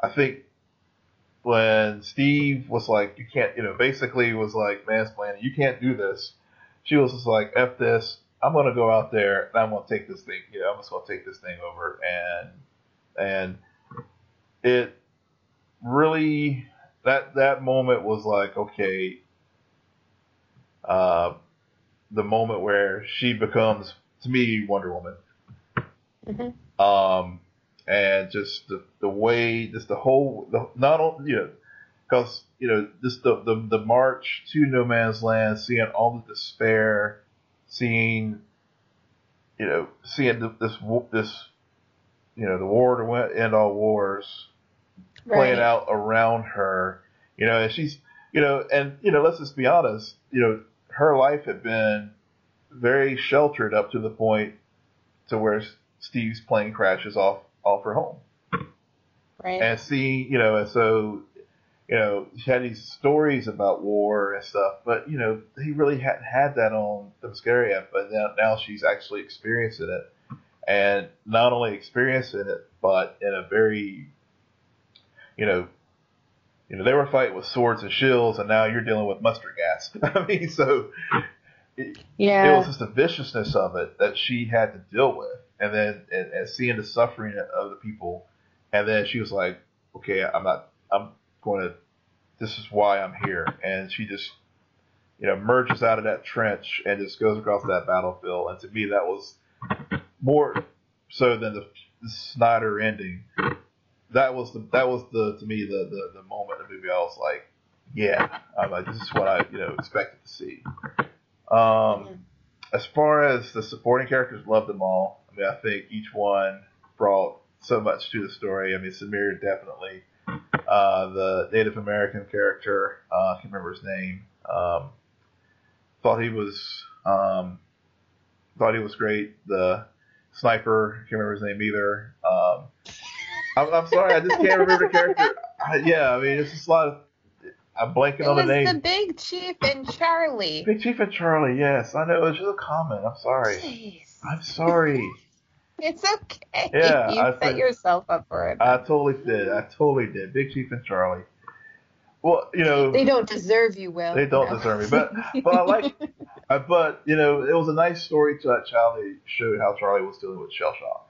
I think when Steve was like, you can't, basically was like mansplaining, you can't do this. She was just like, F this, I'm gonna go out there and I'm gonna take this thing, I'm just gonna take this thing over, and it really, that moment was like, okay. The moment where she becomes, to me, Wonder Woman. Mm-hmm. And just the way, just the whole, just the march to no man's land, seeing all the despair, seeing this the war to end all wars playing out around her, and she's, let's just be honest, her life had been very sheltered up to the point to where Steve's plane crashes off her home. Right. And seeing, she had these stories about war and stuff, but, he really hadn't had that on Themyscira, but now she's actually experiencing it. And not only experiencing it, but in a very, they were fighting with swords and shields, and now you're dealing with mustard gas. I mean, so it was just the viciousness of it that she had to deal with, and then and seeing the suffering of the people, and then she was like, "Okay, this is why I'm here," and she just, merges out of that trench and just goes across that battlefield. And to me, that was more so than the Snyder ending. That was the to me the moment in the movie I was like, yeah, this is what I expected to see. As far as the supporting characters, loved them all. I mean, I think each one brought so much to the story. I mean, Samir definitely, the Native American character, I can't remember his name. Thought he was great. The sniper, I can't remember his name either. I'm sorry, I just can't remember the character. Yeah, I mean, it's just a lot of... I'm blanking on the name. It was the Big Chief and Charlie. Big Chief and Charlie, yes. I know, it was just a comment. I'm sorry. Jeez. I'm sorry. It's okay. Yeah, you set yourself up for it. I totally did. Big Chief and Charlie. Well, They don't deserve you, Will. They don't deserve me. But I like... But, it was a nice story to that child. They showed how Charlie was dealing with shell shock.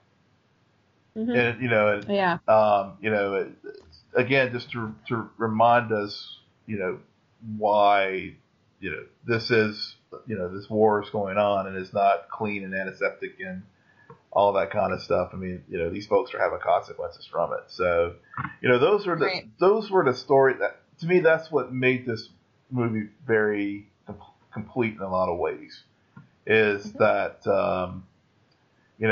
Mm-hmm. And again, just to remind us, why, this is, this war is going on and it's not clean and antiseptic and all that kind of stuff. I mean, these folks are having consequences from it. So, those were the story that, to me, that's what made this movie very complete in a lot of ways. Is mm-hmm. that. We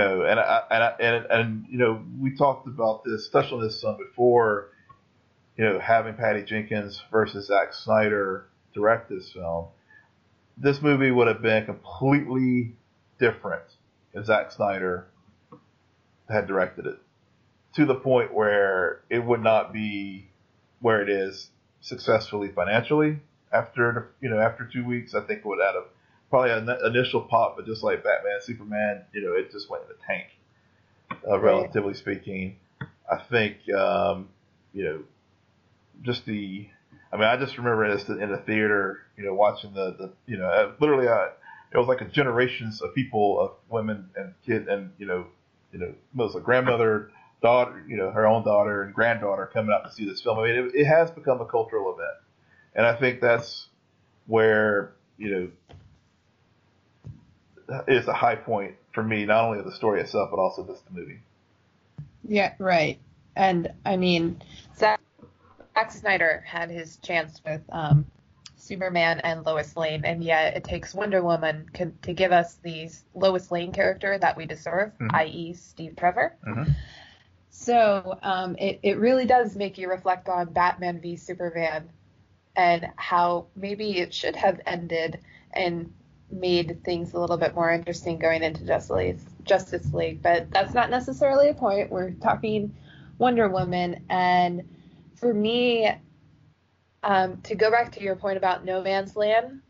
talked about this, touched on this some before. Having Patty Jenkins versus Zack Snyder direct this film, this movie would have been completely different if Zack Snyder had directed it. To the point where it would not be where it is successfully financially after 2 weeks. I think it would add up. Probably an initial pop, but just like Batman, Superman, it just went in the tank, relatively speaking. I think, I just remember this in the theater, watching it was like a generations of people, of women and kids, and, most like grandmother, daughter, her own daughter and granddaughter coming out to see this film. I mean, it has become a cultural event. And I think that's where, it's a high point for me, not only of the story itself, but also just the movie. Yeah, right. And I mean, Zack Snyder had his chance with Superman and Lois Lane, and yet it takes Wonder Woman to give us the Lois Lane character that we deserve, mm-hmm. i.e. Steve Trevor. Mm-hmm. So it really does make you reflect on Batman v Superman and how maybe it should have ended and made things a little bit more interesting going into Justice League. But that's not necessarily a point. We're talking Wonder Woman. And for me, to go back to your point about No Man's Land,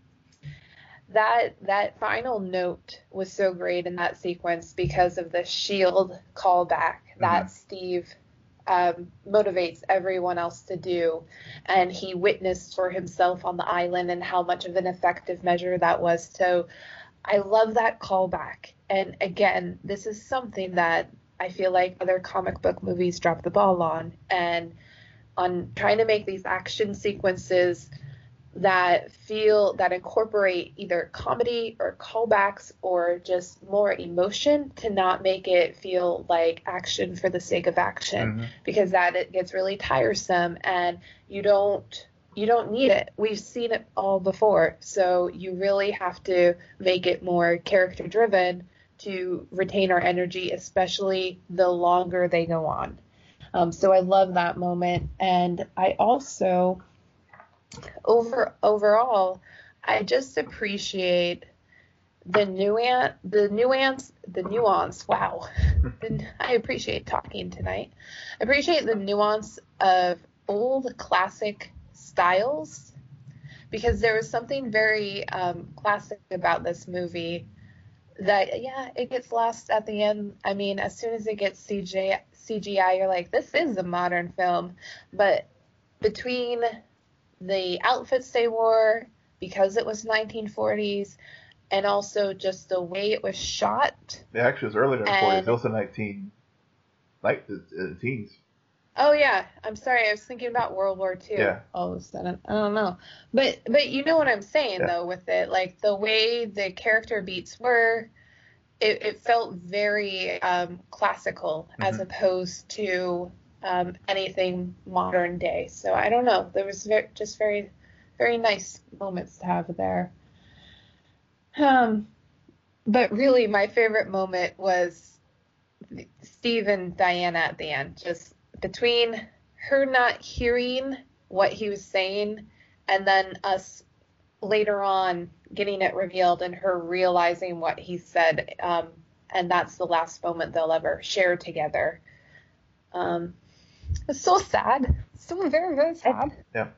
that final note was so great in that sequence because of the shield callback that mm-hmm. Steve motivates everyone else to do, and he witnessed for himself on the island and how much of an effective measure that was. So I love that callback. And again, this is something that I feel like other comic book movies drop the ball on, and on trying to make these action sequences that incorporate either comedy or callbacks or just more emotion to not make it feel like action for the sake of action, mm-hmm. because it gets really tiresome and you don't need it. We've seen it all before. So you really have to make it more character driven to retain our energy, especially the longer they go on. So I love that moment. And I also overall, I just appreciate the nuance. Wow. I appreciate talking tonight. I appreciate the nuance of old classic styles, because there was something very classic about this movie that, yeah, it gets lost at the end. I mean, as soon as it gets CGI, you're like, this is a modern film. But between the outfits they wore, because it was 1940s, and also just the way it was shot. Yeah, actually, it was earlier than the 40s. It was the 19 teens. Oh, yeah. I'm sorry. I was thinking about World War II all of a sudden. I don't know. But you know what I'm saying, though, with it. Like, the way the character beats were, it felt very classical, mm-hmm. as opposed to anything modern day. So I don't know. There was just very, very nice moments to have there. But really, my favorite moment was Steve and Diana at the end. Just between her not hearing what he was saying, and then us later on getting it revealed and her realizing what he said. And that's the last moment they'll ever share together. It's so sad. So very, very sad. Yeah.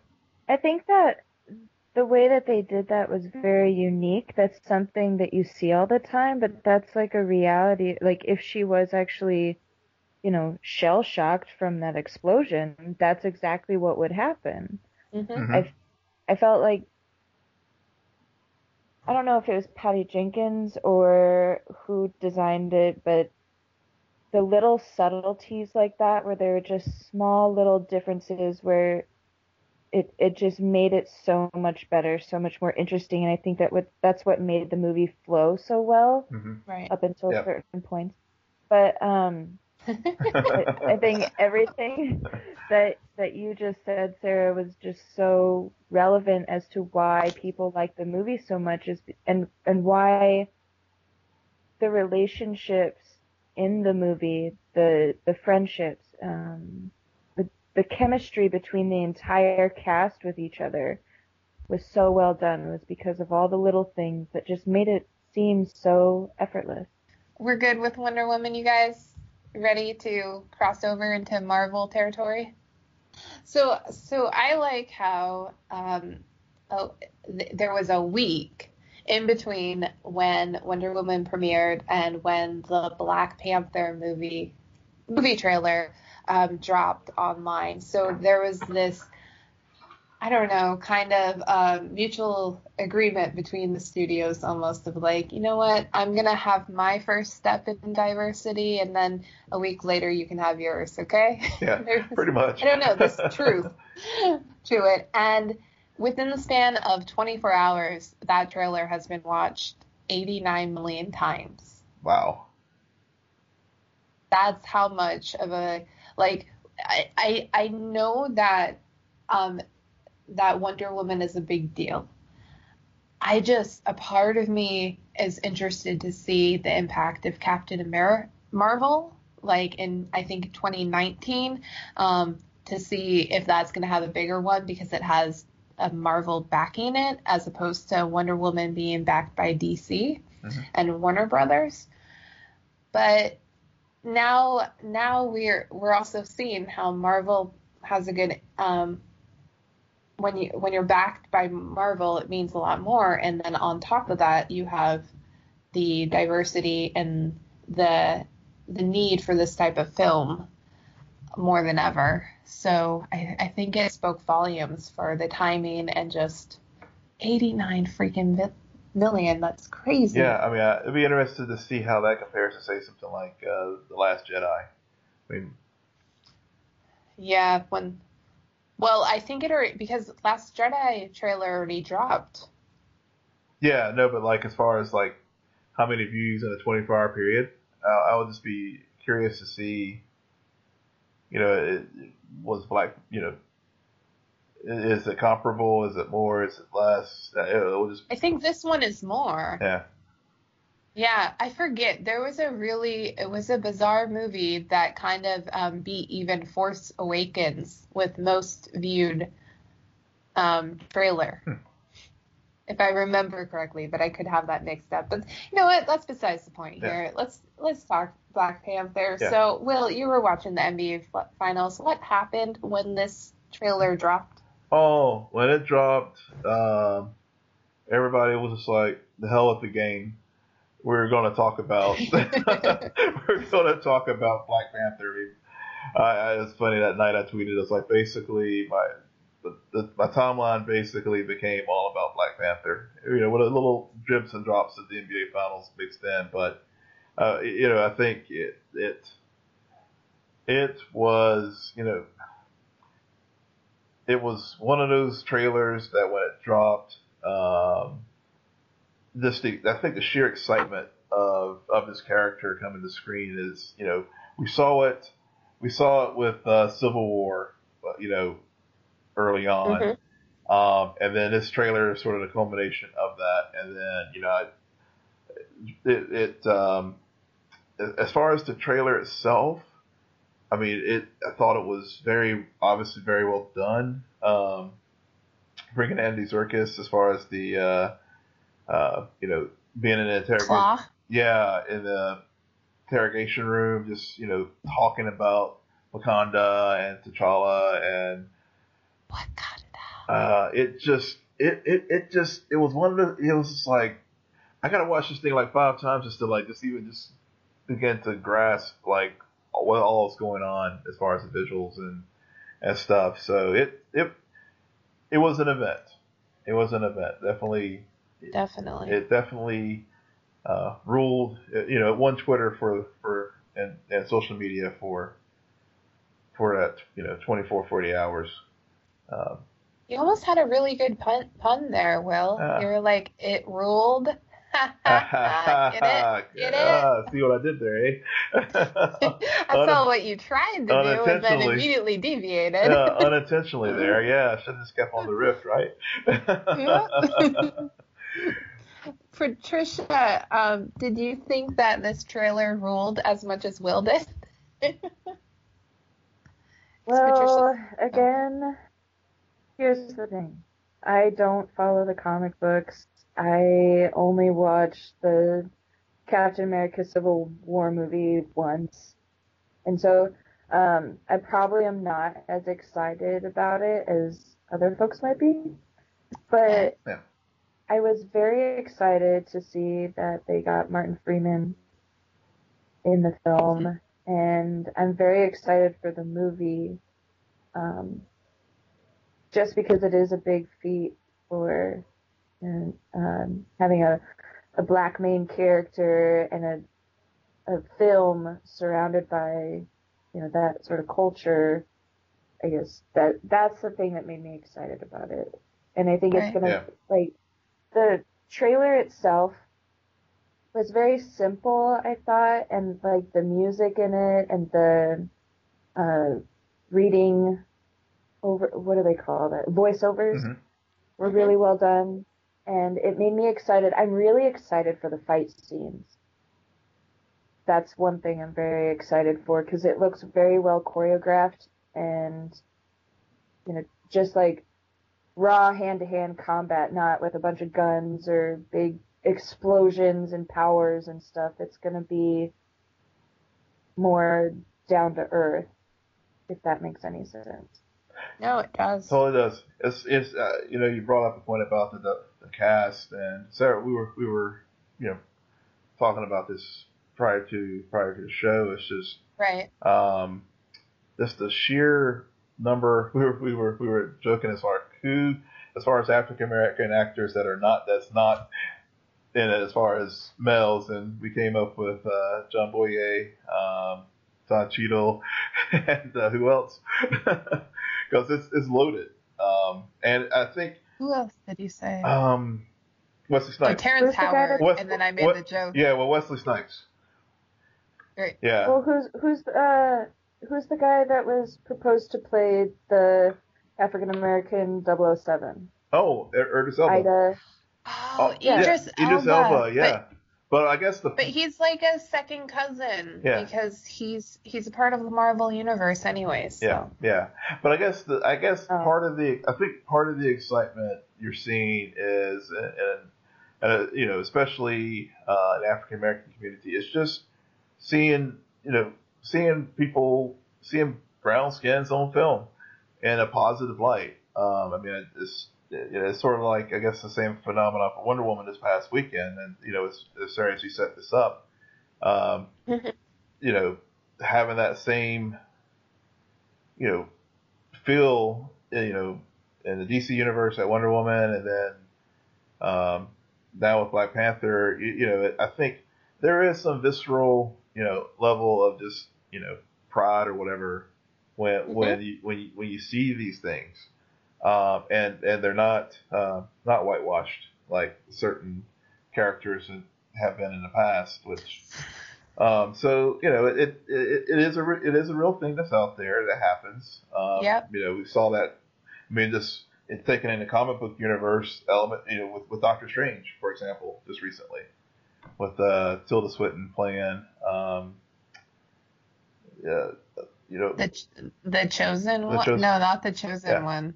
I think that the way that they did that was very unique. That's something that you see all the time, but that's like a reality. Like, if she was actually, you know, shell-shocked from that explosion, that's exactly what would happen. Mm-hmm. Mm-hmm. I felt like, I don't know if it was Patty Jenkins or who designed it, but the little subtleties like that, where there were just small little differences where it just made it so much better, so much more interesting. And I think that's what made the movie flow so well, mm-hmm. right. up until certain points. But I think everything that you just said, Sarah, was just so relevant as to why people like the movie so much, and why the relationships in the movie, the friendships, the chemistry between the entire cast with each other was so well done. It was because of all the little things that just made it seem so effortless. We're good with Wonder Woman, you guys? Ready to cross over into Marvel territory? So I like how there was a week in between when Wonder Woman premiered and when the Black Panther movie trailer dropped online. So there was this, I don't know, kind of mutual agreement between the studios almost of like, you know what, I'm going to have my first step in diversity, and then a week later you can have yours, okay? Yeah, pretty much. I don't know, there's truth to it. And within the span of 24 hours, that trailer has been watched 89 million times. Wow. That's how much of a, like, I know that that Wonder Woman is a big deal. I just, a part of me is interested to see the impact of Captain America Marvel, like in, I think, 2019, to see if that's going to have a bigger one because it has a Marvel backing it as opposed to Wonder Woman being backed by DC and Warner Brothers. But now we're also seeing how Marvel has a good when you're backed by Marvel, it means a lot more. And then on top of that, you have the diversity and the need for this type of film more than ever. So I think it spoke volumes for the timing and just 89 freaking million. That's crazy. Yeah, I mean, it'd be interesting to see how that compares to, say, something like The Last Jedi. I mean, yeah, I think it already, because Last Jedi trailer already dropped. Yeah, no, but like as far as like how many views in a 24-hour period, I would just be curious to see, you know, is it comparable? Is it more? Is it less? I think this one is more. Yeah, I forget. There was it was a bizarre movie that kind of beat even Force Awakens with most viewed trailer. If I remember correctly, but I could have that mixed up. But you know what? That's besides the point here. Yeah. Let's talk Black Panther. Yeah. So, Will, you were watching the NBA Finals. What happened when this trailer dropped? Oh, when it dropped, everybody was just like, the hell with the game. We're going to talk about Black Panther. It's funny, that night I tweeted, it's like, basically, my timeline basically became all about Black Panther, you know, with a little drips and drops of the NBA Finals mixed in. But, you know, I think it was, you know, it was one of those trailers that when it dropped, I think the sheer excitement of this character coming to screen is, you know, we saw it with Civil War, you know, early on, and then this trailer is sort of the culmination of that. And then, you know, as far as the trailer itself, I mean, I thought it was very well done. Bringing Andy Serkis as far as the you know, being in an interrogation, in the interrogation room, just, you know, talking about Wakanda and T'Challa and. It was one of the, it was just like, I gotta watch this thing like 5 times just to like, just begin to grasp like what all is going on as far as the visuals and stuff. So it was an event. It was an event. Definitely. It definitely ruled, you know, it won Twitter for and social media for that, you know, 24, 40 hours. You almost had a really good pun there, Will. You were like, it ruled. Get it? See what I did there, eh? I saw what you tried to do and then immediately deviated. Unintentionally there, yeah. I should have just kept on the riff, right? Patricia, did you think that this trailer ruled as much as Will did? Well, again... Here's the thing. I don't follow the comic books. I only watched the Captain America: Civil War movie once. And so I probably am not as excited about it as other folks might be. But yeah. I was very excited to see that they got Martin Freeman in the film. And I'm very excited for the movie. Just because it is a big feat for having a black main character and a film surrounded by, you know, that sort of culture, I guess that's the thing that made me excited about it. And I think it's gonna like the trailer itself was very simple, I thought, and like the music in it and the reading over, what do they call that? Voiceovers were really well done. And it made me excited. I'm really excited for the fight scenes. That's one thing I'm very excited for, because it looks very well choreographed, and, you know, just like raw hand-to-hand combat, not with a bunch of guns or big explosions and powers and stuff. It's going to be more down to earth, if that makes any sense. No, it does. Totally does. It's you know, you brought up a point about the cast, and Sarah, we were you know, talking about this prior to the show. It's just right. Just the sheer number. We were joking as far as African American actors that's not in it as far as males, and we came up with John Boyer, Don Cheadle, and who else? Because it's loaded. And I think... Who else did he say? Wesley Snipes. Oh, Terrence Howard, and then I made the joke. Yeah, well, Wesley Snipes. Great. Yeah. Well, who's the guy that was proposed to play the African-American 007? Oh, Idris Elba. Oh, yeah. Idris Elba, yeah. But I guess but he's like a second cousin, because he's a part of the Marvel universe anyways. So. Yeah. But I guess part of the excitement you're seeing is, and you know, especially in African American community, is just seeing brown skins on film in a positive light. I mean, it's sort of like, I guess, the same phenomenon for Wonder Woman this past weekend, and you know, as Sarah actually set this up, you know, having that same, you know, feel, you know, in the DC universe at Wonder Woman, and then now with Black Panther, you know, I think there is some visceral, you know, level of just, you know, pride or whatever when you see these things. And they're not whitewashed like certain characters have been in the past. Which, so you know, it is a real thing that's out there that happens. You know, we saw that. I mean, just taken in the comic book universe element, you know, with Doctor Strange, for example, just recently, with Tilda Swinton playing, you know, the chosen one. No, not the chosen one.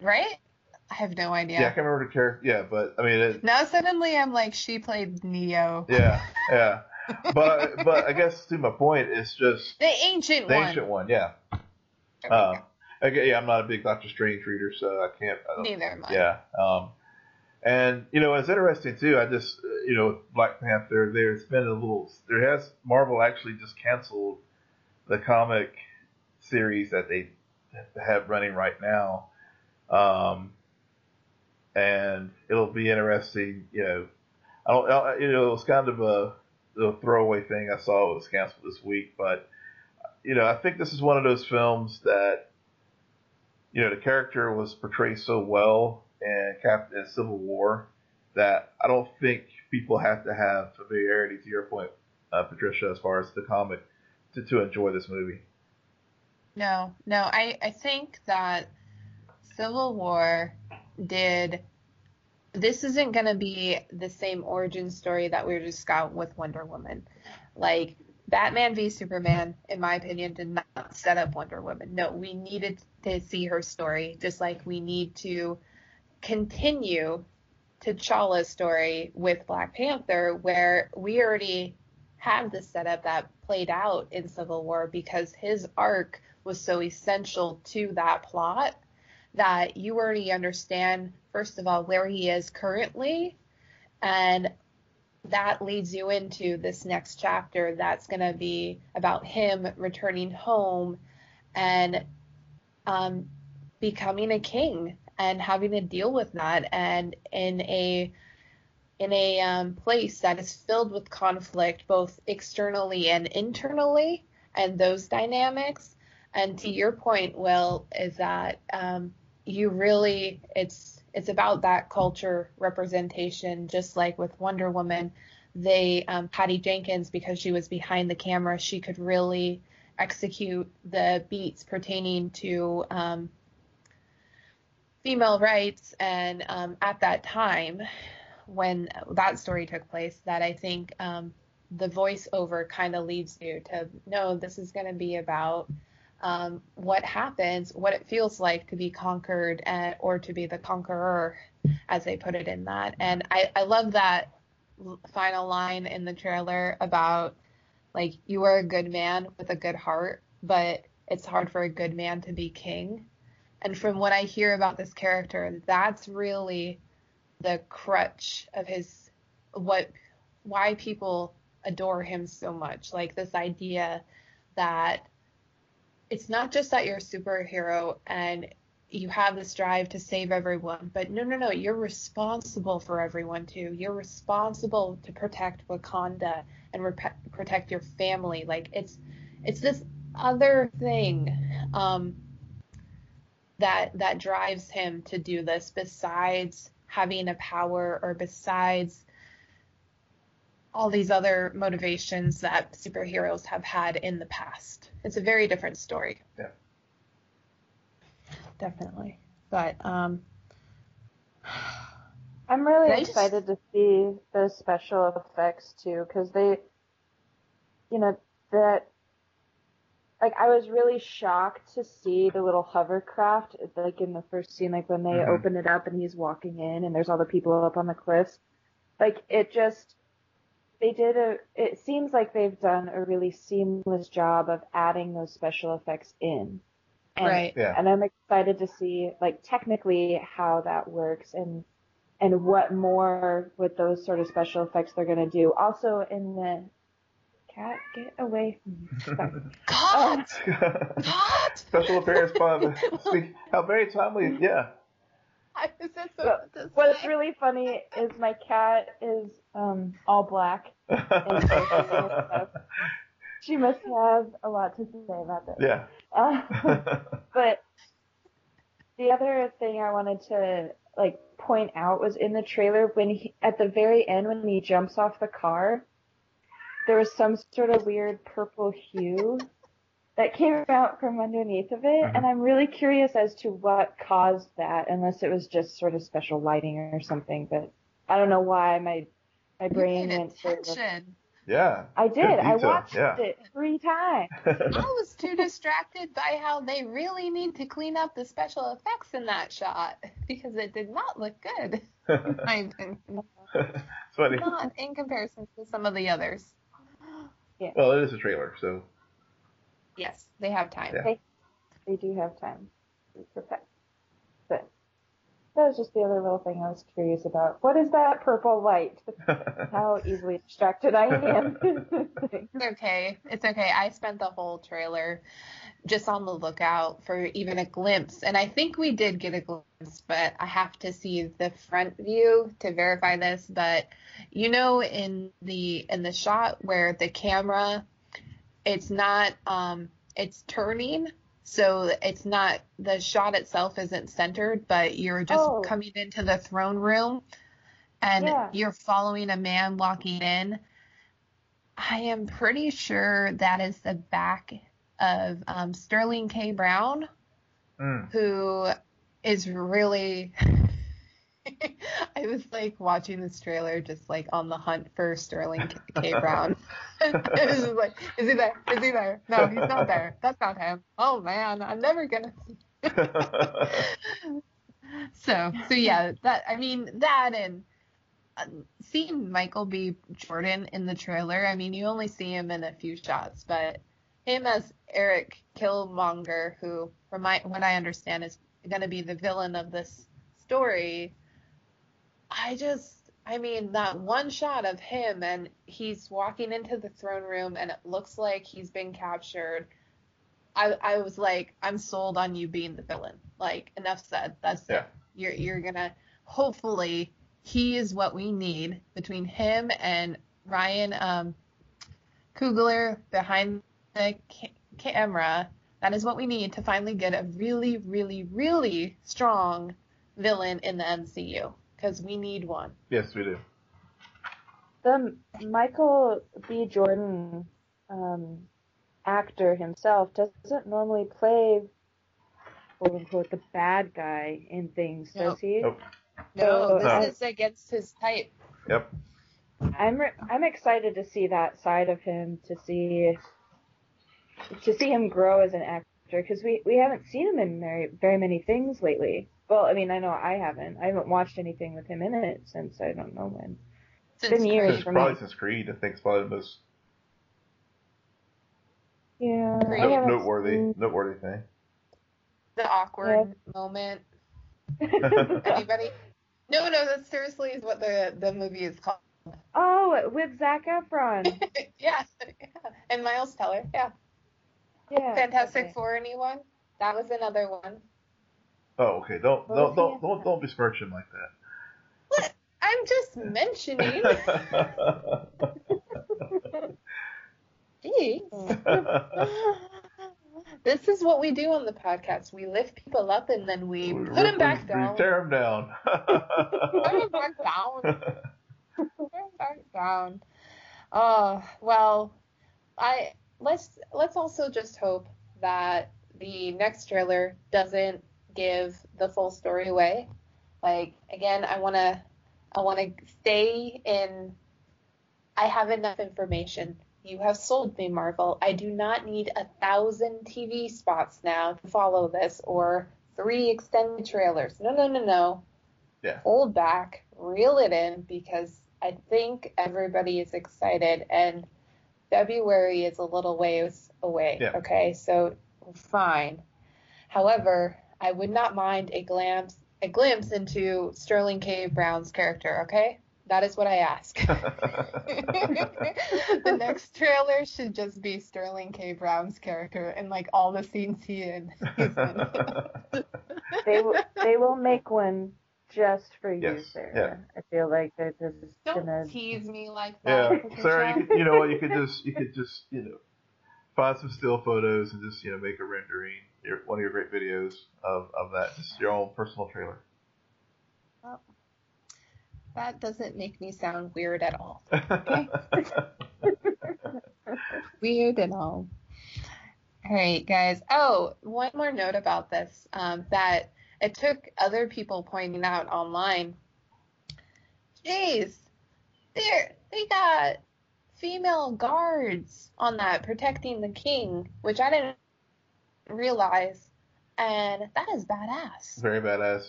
Right? I have no idea. Yeah, I can't remember the character. Yeah, but I mean... Now suddenly I'm like, she played Neo. Yeah. But I guess to my point, it's just... The ancient one, yeah. Okay, yeah, I'm not a big Doctor Strange reader, so I can't... Neither am I. Yeah. And, you know, it's interesting, too. I just, you know, Black Panther, Marvel actually just canceled the comic series that they have running right now. And it'll be interesting, you know. You know, it was kind of a little throwaway thing. I saw it was canceled this week, but you know, I think this is one of those films that, you know, the character was portrayed so well in Captain Civil War that I don't think people have to have familiarity, to your point, Patricia, as far as the comic to enjoy this movie. No, I think that Civil War this isn't going to be the same origin story that we were just got with Wonder Woman. Like, Batman v Superman, in my opinion, did not set up Wonder Woman. No, we needed to see her story, just like we need to continue T'Challa's story with Black Panther, where we already had the setup that played out in Civil War, because his arc was so essential to that plot that you already understand, first of all, where he is currently, and that leads you into this next chapter that's going to be about him returning home and becoming a king and having to deal with that, and in a place that is filled with conflict, both externally and internally, and those dynamics. And to your point, Will, is that it's about that culture representation, just like with Wonder Woman. Patty Jenkins, because she was behind the camera, she could really execute the beats pertaining to female rights. And at that time, when that story took place, that I think the voiceover kind of leads you to know this is going to be about what happens, what it feels like to be conquered or to be the conqueror, as they put it in that. And I love that final line in the trailer about, like, you are a good man with a good heart, but it's hard for a good man to be king. And from what I hear about this character, that's really the crutch of his, why people adore him so much. Like, this idea that it's not just that you're a superhero and you have this drive to save everyone, but no, you're responsible for everyone too. You're responsible to protect Wakanda and protect your family. Like, it's this other thing that drives him to do this, besides having a power or besides all these other motivations that superheroes have had in the past. It's a very different story. Yeah. Definitely. But I'm really excited to see those special effects too, because they, you know, that, like, I was really shocked to see the little hovercraft, like, in the first scene, like, when they open it up and he's walking in and there's all the people up on the cliffs. Like, it just... it seems like they've done a really seamless job of adding those special effects in. And, right. Yeah. And I'm excited to see, like, technically how that works and what more with those sort of special effects they're going to do. Also in the... Cat, get away from me. Cat! Cat! Special appearance pod. How very timely, yeah. What's really funny is my cat is all black. She must have a lot to say about this. Yeah. But the other thing I wanted to, like, point out was in the trailer when he, at the very end when he jumps off the car, there was some sort of weird purple hue that came out from underneath of it, and I'm really curious as to what caused that, unless it was just sort of special lighting or something, but I don't know why my brain went attention. Yeah. I did. I watched it 3 times. I was too distracted by how they really need to clean up the special effects in that shot, because it did not look good. It's funny. Not in comparison to some of the others. Yeah. Well, it is a trailer, so... Yes, they have time. Yeah. They do have time. Perfect. But that was just the other little thing I was curious about. What is that purple light? How easily distracted I am. It's okay. I spent the whole trailer just on the lookout for even a glimpse. And I think we did get a glimpse, but I have to see the front view to verify this. But, you know, in the shot where the camera... It's not, it's turning, so it's not, the shot itself isn't centered, but you're just coming into the throne room, and you're following a man walking in. I am pretty sure that is the back of Sterling K. Brown, who is really... I was, like, watching this trailer just, like, on the hunt for Sterling K. Brown. It was just like, is he there? Is he there? No, he's not there. That's not him. Oh, man, I'm never going to see. So, yeah, that, I mean, that and seeing Michael B. Jordan in the trailer, I mean, you only see him in a few shots, but him as Eric Killmonger, who, from what I understand, is going to be the villain of this story. I mean, that one shot of him and he's walking into the throne room and it looks like he's been captured. I was like, I'm sold on you being the villain. Like, enough said. That's it. You're gonna, hopefully he is what we need between him and Ryan Coogler behind the camera. That is what we need to finally get a really, really, really strong villain in the MCU. Because we need one. Yes, we do. The Michael B. Jordan actor himself doesn't normally play, quote unquote, the bad guy in things, does he? Nope. No, this is against his type. Yep. I'm excited to see that side of him, to see him grow as an actor, because we haven't seen him in very many things lately. Well, I mean, I know I haven't. I haven't watched anything with him in it since I don't know when. It's been years for me. Probably since Creed, I think it's probably the most noteworthy thing. The awkward moment. Anybody? No, that seriously is what the movie is called. Oh, with Zac Efron. Yes, and Miles Teller. Yeah. Fantastic Four, anyone? That was another one. Oh, okay. Don't besmirch him like that. What? I'm just mentioning. Jeez. This is what we do on the podcast. We lift people up and then we put them back down. We tear them down. Put them back down. Oh, well, let's also just hope that the next trailer doesn't give the full story away. Like, again, I wanna stay in. I have enough information. You have sold me, Marvel. I do not need 1,000 TV spots now to follow this, or 3 extended trailers. No. Yeah. Hold back, reel it in, because I think everybody is excited, and February is a little ways away. Yeah. Okay, so fine. However, I would not mind a glimpse into Sterling K. Brown's character. Okay. That is what I ask. The next trailer should just be Sterling K. Brown's character and like all the scenes he's in. They will make one just for you, Sarah. Yeah. I feel like they're just don't tease me like that. Yeah, Sarah, you could just find some still photos and just make a rendering, one of your great videos of that, just your own personal trailer. Oh. That doesn't make me sound weird at all. Okay? Weird and all. All right, guys. Oh, one more note about this, that it took other people pointing out online. Jeez, they got female guards on that protecting the king, which I didn't realize. And that is badass. Very badass.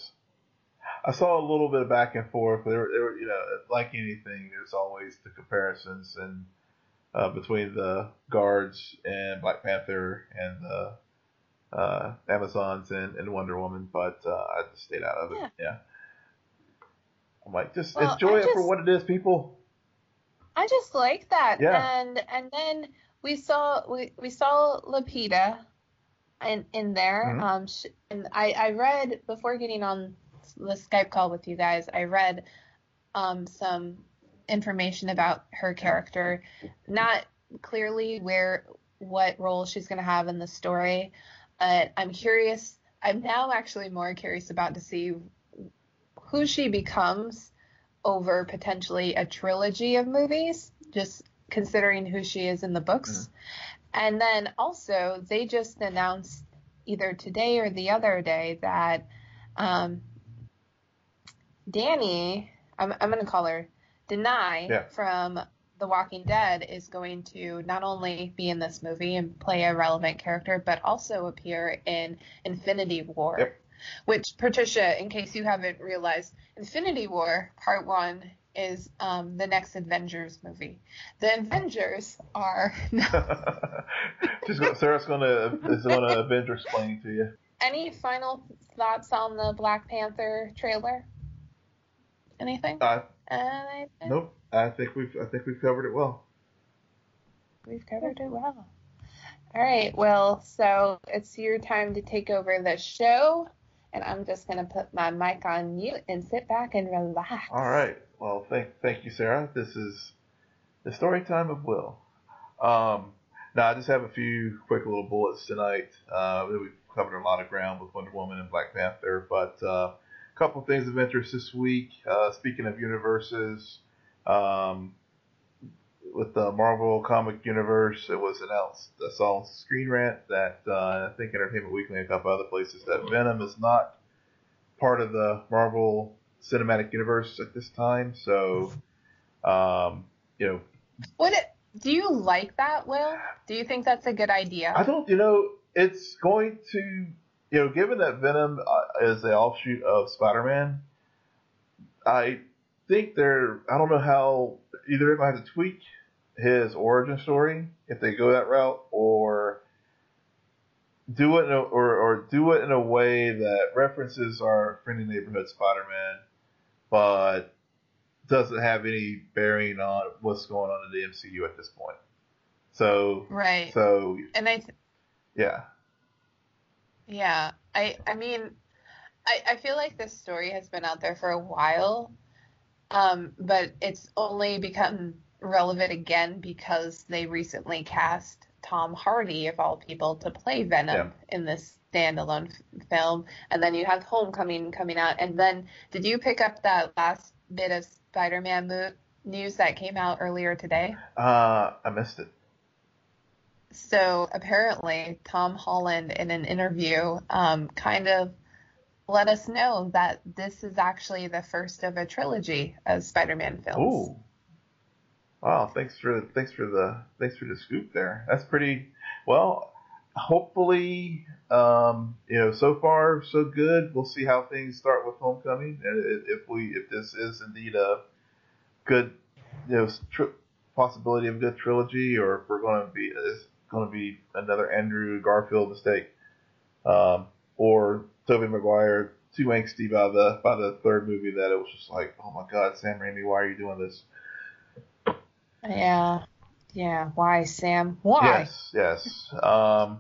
I saw a little bit of back and forth. They were like anything, there's always the comparisons and between the guards and Black Panther and the Amazons and Wonder Woman, but I just stayed out of it. Yeah. I'm like, enjoy it for what it is, people. I just like that. Yeah. And then we saw Lupita in there. Mm-hmm. And I read before getting on the Skype call with you guys, I read some information about her character, not clearly what role she's going to have in the story, but I'm curious. I'm now actually more curious about to see who she becomes over potentially a trilogy of movies, just considering who she is in the books. Mm-hmm. And then also they just announced either today or the other day that Danny, I'm going to call her Denai, from The Walking Dead, is going to not only be in this movie and play a relevant character, but also appear in Infinity War, which, Patricia, in case you haven't realized, Infinity War Part 1 is the next Avengers movie. The Avengers are... Sarah's going to Avenger-splain to you. Any final thoughts on the Black Panther trailer? Anything? Nope. I think we've covered it well. We've covered it well. All right. Well, so it's your time to take over the show, and I'm just gonna put my mic on mute and sit back and relax. All right. Well, thank you, Sarah. This is the story time of Will. Now I just have a few quick little bullets tonight. We've covered a lot of ground with Wonder Woman and Black Panther, but. Couple things of interest this week. Speaking of universes, with the Marvel Comic Universe, it was announced. I saw on Screen Rant that I think Entertainment Weekly and a couple other places that Venom is not part of the Marvel Cinematic Universe at this time. So, you know. Do you like that, Will? Do you think that's a good idea? I don't. You know, it's going to, you know, given that Venom is the offshoot of Spider-Man, I think they're. I don't know how. Either they're going to have to tweak his origin story if they go that route, or do it in a, or do it in a way that references our friendly neighborhood Spider-Man, but doesn't have any bearing on what's going on in the MCU at this point. So right. So and yeah. Yeah. I mean, I feel like this story has been out there for a while. But it's only become relevant again because they recently cast Tom Hardy, of all people, to play Venom in this standalone film. And then you have Homecoming coming out. And then did you pick up that last bit of Spider-Man news that came out earlier today? I missed it. So apparently Tom Holland, in an interview, kind of let us know that this is actually the first of a trilogy of Spider-Man films. Ooh. Wow, thanks for the scoop there. That's pretty well. Hopefully, you know, so far so good. We'll see how things start with Homecoming, and if this is indeed a good, you know, possibility of a good trilogy, or if it's going to be another Andrew Garfield mistake, or Tobey Maguire too angsty by the third movie that it was just like, oh my God, Sam Raimi, why are you doing this? Yeah. Why, Sam? Why? Yes. I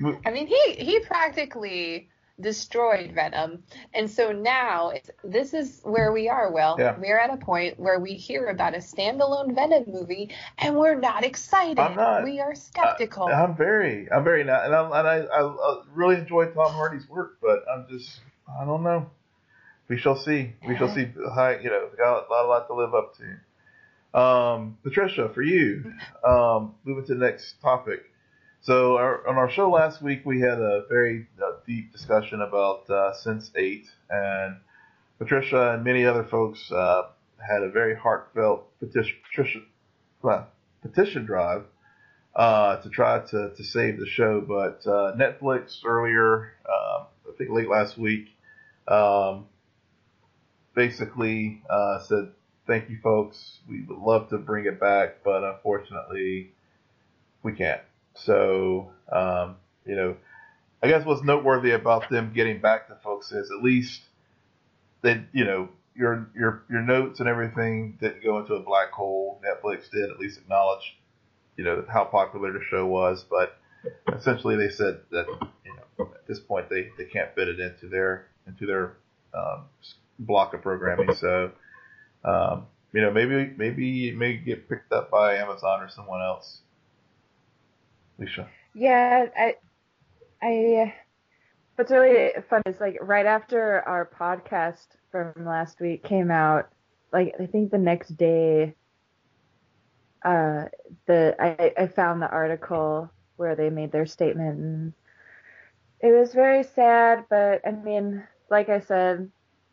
mean, he practically destroyed Venom, and so now this is where we are, Will. Yeah. We're at a point where we hear about a standalone Venom movie, and we're not excited. I'm not. We are skeptical. I'm very not, and I really enjoy Tom Hardy's work, but I don't know. We shall see. We shall see. You know, got a lot to live up to. Patricia, for you, moving to the next topic. So on our show last week, we had a very deep discussion about Sense8, and Patricia and many other folks had a very heartfelt petition drive to try to save the show. But Netflix earlier, I think late last week, basically said, thank you, folks. We would love to bring it back, but unfortunately, we can't. So, you know, I guess what's noteworthy about them getting back to folks is at least they, you know, your notes and everything didn't go into a black hole. Netflix did at least acknowledge, you know, how popular the show was, but essentially they said that, you know, at this point they can't fit it into their block of programming. So. You know, maybe it may get picked up by Amazon or someone else. Alicia. Yeah, I. What's really fun is, like, right after our podcast from last week came out, like, I think the next day, I found the article where they made their statement, and it was very sad. But I mean, like I said,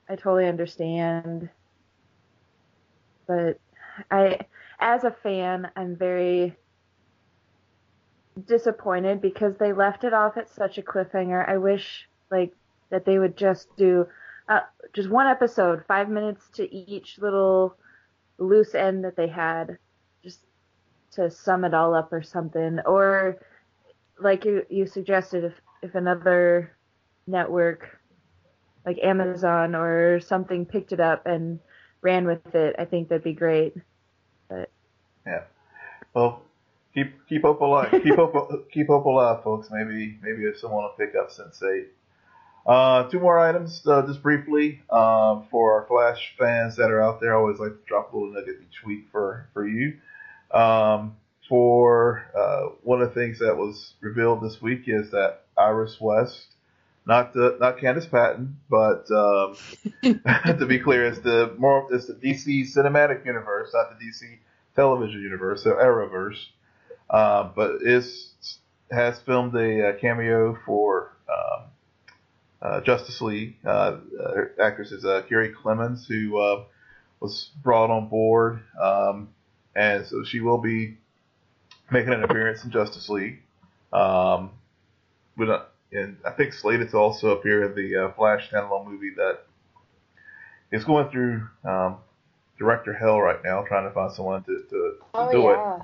I totally understand. But as a fan, I'm very disappointed because they left it off at such a cliffhanger. I wish, like, that they would just do just one episode, 5 minutes to each little loose end that they had, just to sum it all up or something. Or, like you suggested, if another network, like Amazon or something, picked it up and ran with it, I think that'd be great. But yeah, well, keep hope alive. Keep hope alive, folks. Maybe if someone will pick up Sense8. Two more items, just briefly, for our Flash fans that are out there. I always like to drop a little nugget each week for you. One of the things that was revealed this week is that Iris West. Not Candace Patton, but to be clear, it's the DC's cinematic universe, not the DC television universe, so Arrowverse, but has filmed a cameo for Justice League. Actress is Carrie Clemens, who was brought on board, and so she will be making an appearance in Justice League. And I think slated to also appear in the Flash standalone movie that is going through director hell right now, trying to find someone to do it.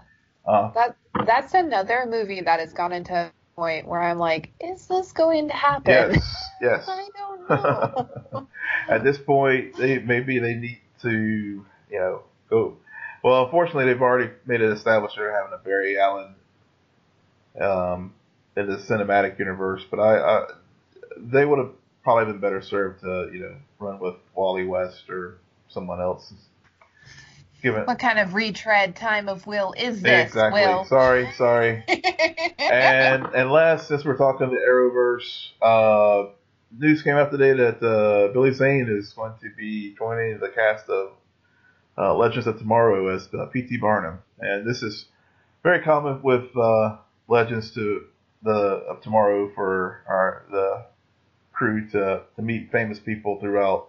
That's another movie that has gone into a point where I'm like, is this going to happen? Yes. I don't know. At this point, maybe they need to, go. Well, unfortunately, they've already made it established they're having a Barry Allen in the cinematic universe, but they would have probably been better served to run with Wally West or someone else. What kind of retread time of Will is this? Exactly. Will? Sorry. And last, since we're talking the Arrowverse, news came out today that Billy Zane is going to be joining the cast of Legends of Tomorrow as P.T. Barnum, and this is very common with Legends of Tomorrow for the crew to meet famous people throughout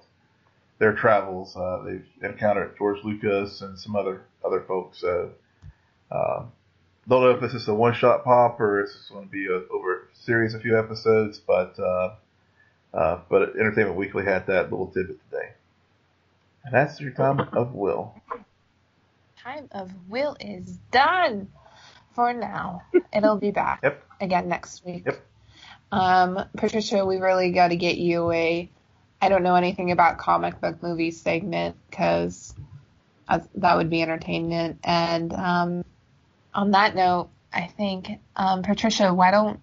their travels. They've encountered George Lucas and some other folks. So, don't know if this is a one-shot pop or if it's going to be over a series, a few episodes, but Entertainment Weekly had that little tidbit today. And that's your Time of Will. Time of Will is done for now. It'll be back again next week. Yep. Patricia, we really got to get you a I don't know anything about comic book movie segment, because that would be entertainment. And on that note, I think, Patricia, why don't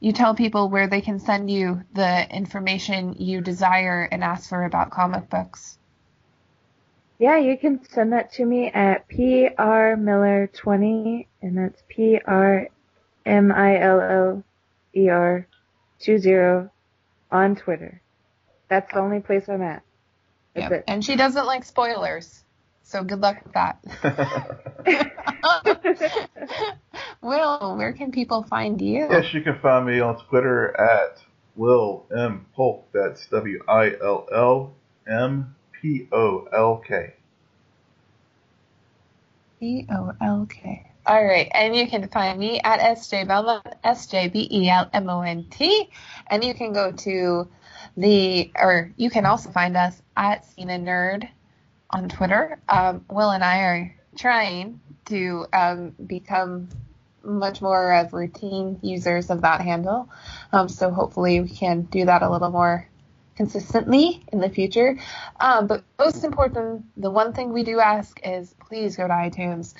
you tell people where they can send you the information you desire and ask for about comic books? Yeah, you can send that to me at prmiller20, and that's prmiller20 on Twitter. That's the only place I'm at. That's it. And she doesn't like spoilers, so good luck with that. Will, where can people find you? Yes, you can find me on Twitter at Will M. Polk. That's WILLMPOLK. POLK. All right, and you can find me at SJBelmont, SJBelmont, and you can go to you can also find us at Scene and Nerd on Twitter. Will and I are trying to become much more of routine users of that handle, so hopefully we can do that a little more consistently in the future. But most important, the one thing we do ask is please go to iTunes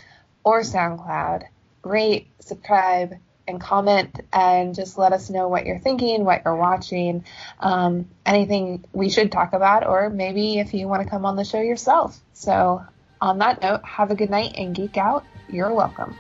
or SoundCloud, rate, subscribe, and comment, and just let us know what you're thinking, what you're watching, anything we should talk about, or maybe if you want to come on the show yourself. So on that note, have a good night and geek out. You're welcome.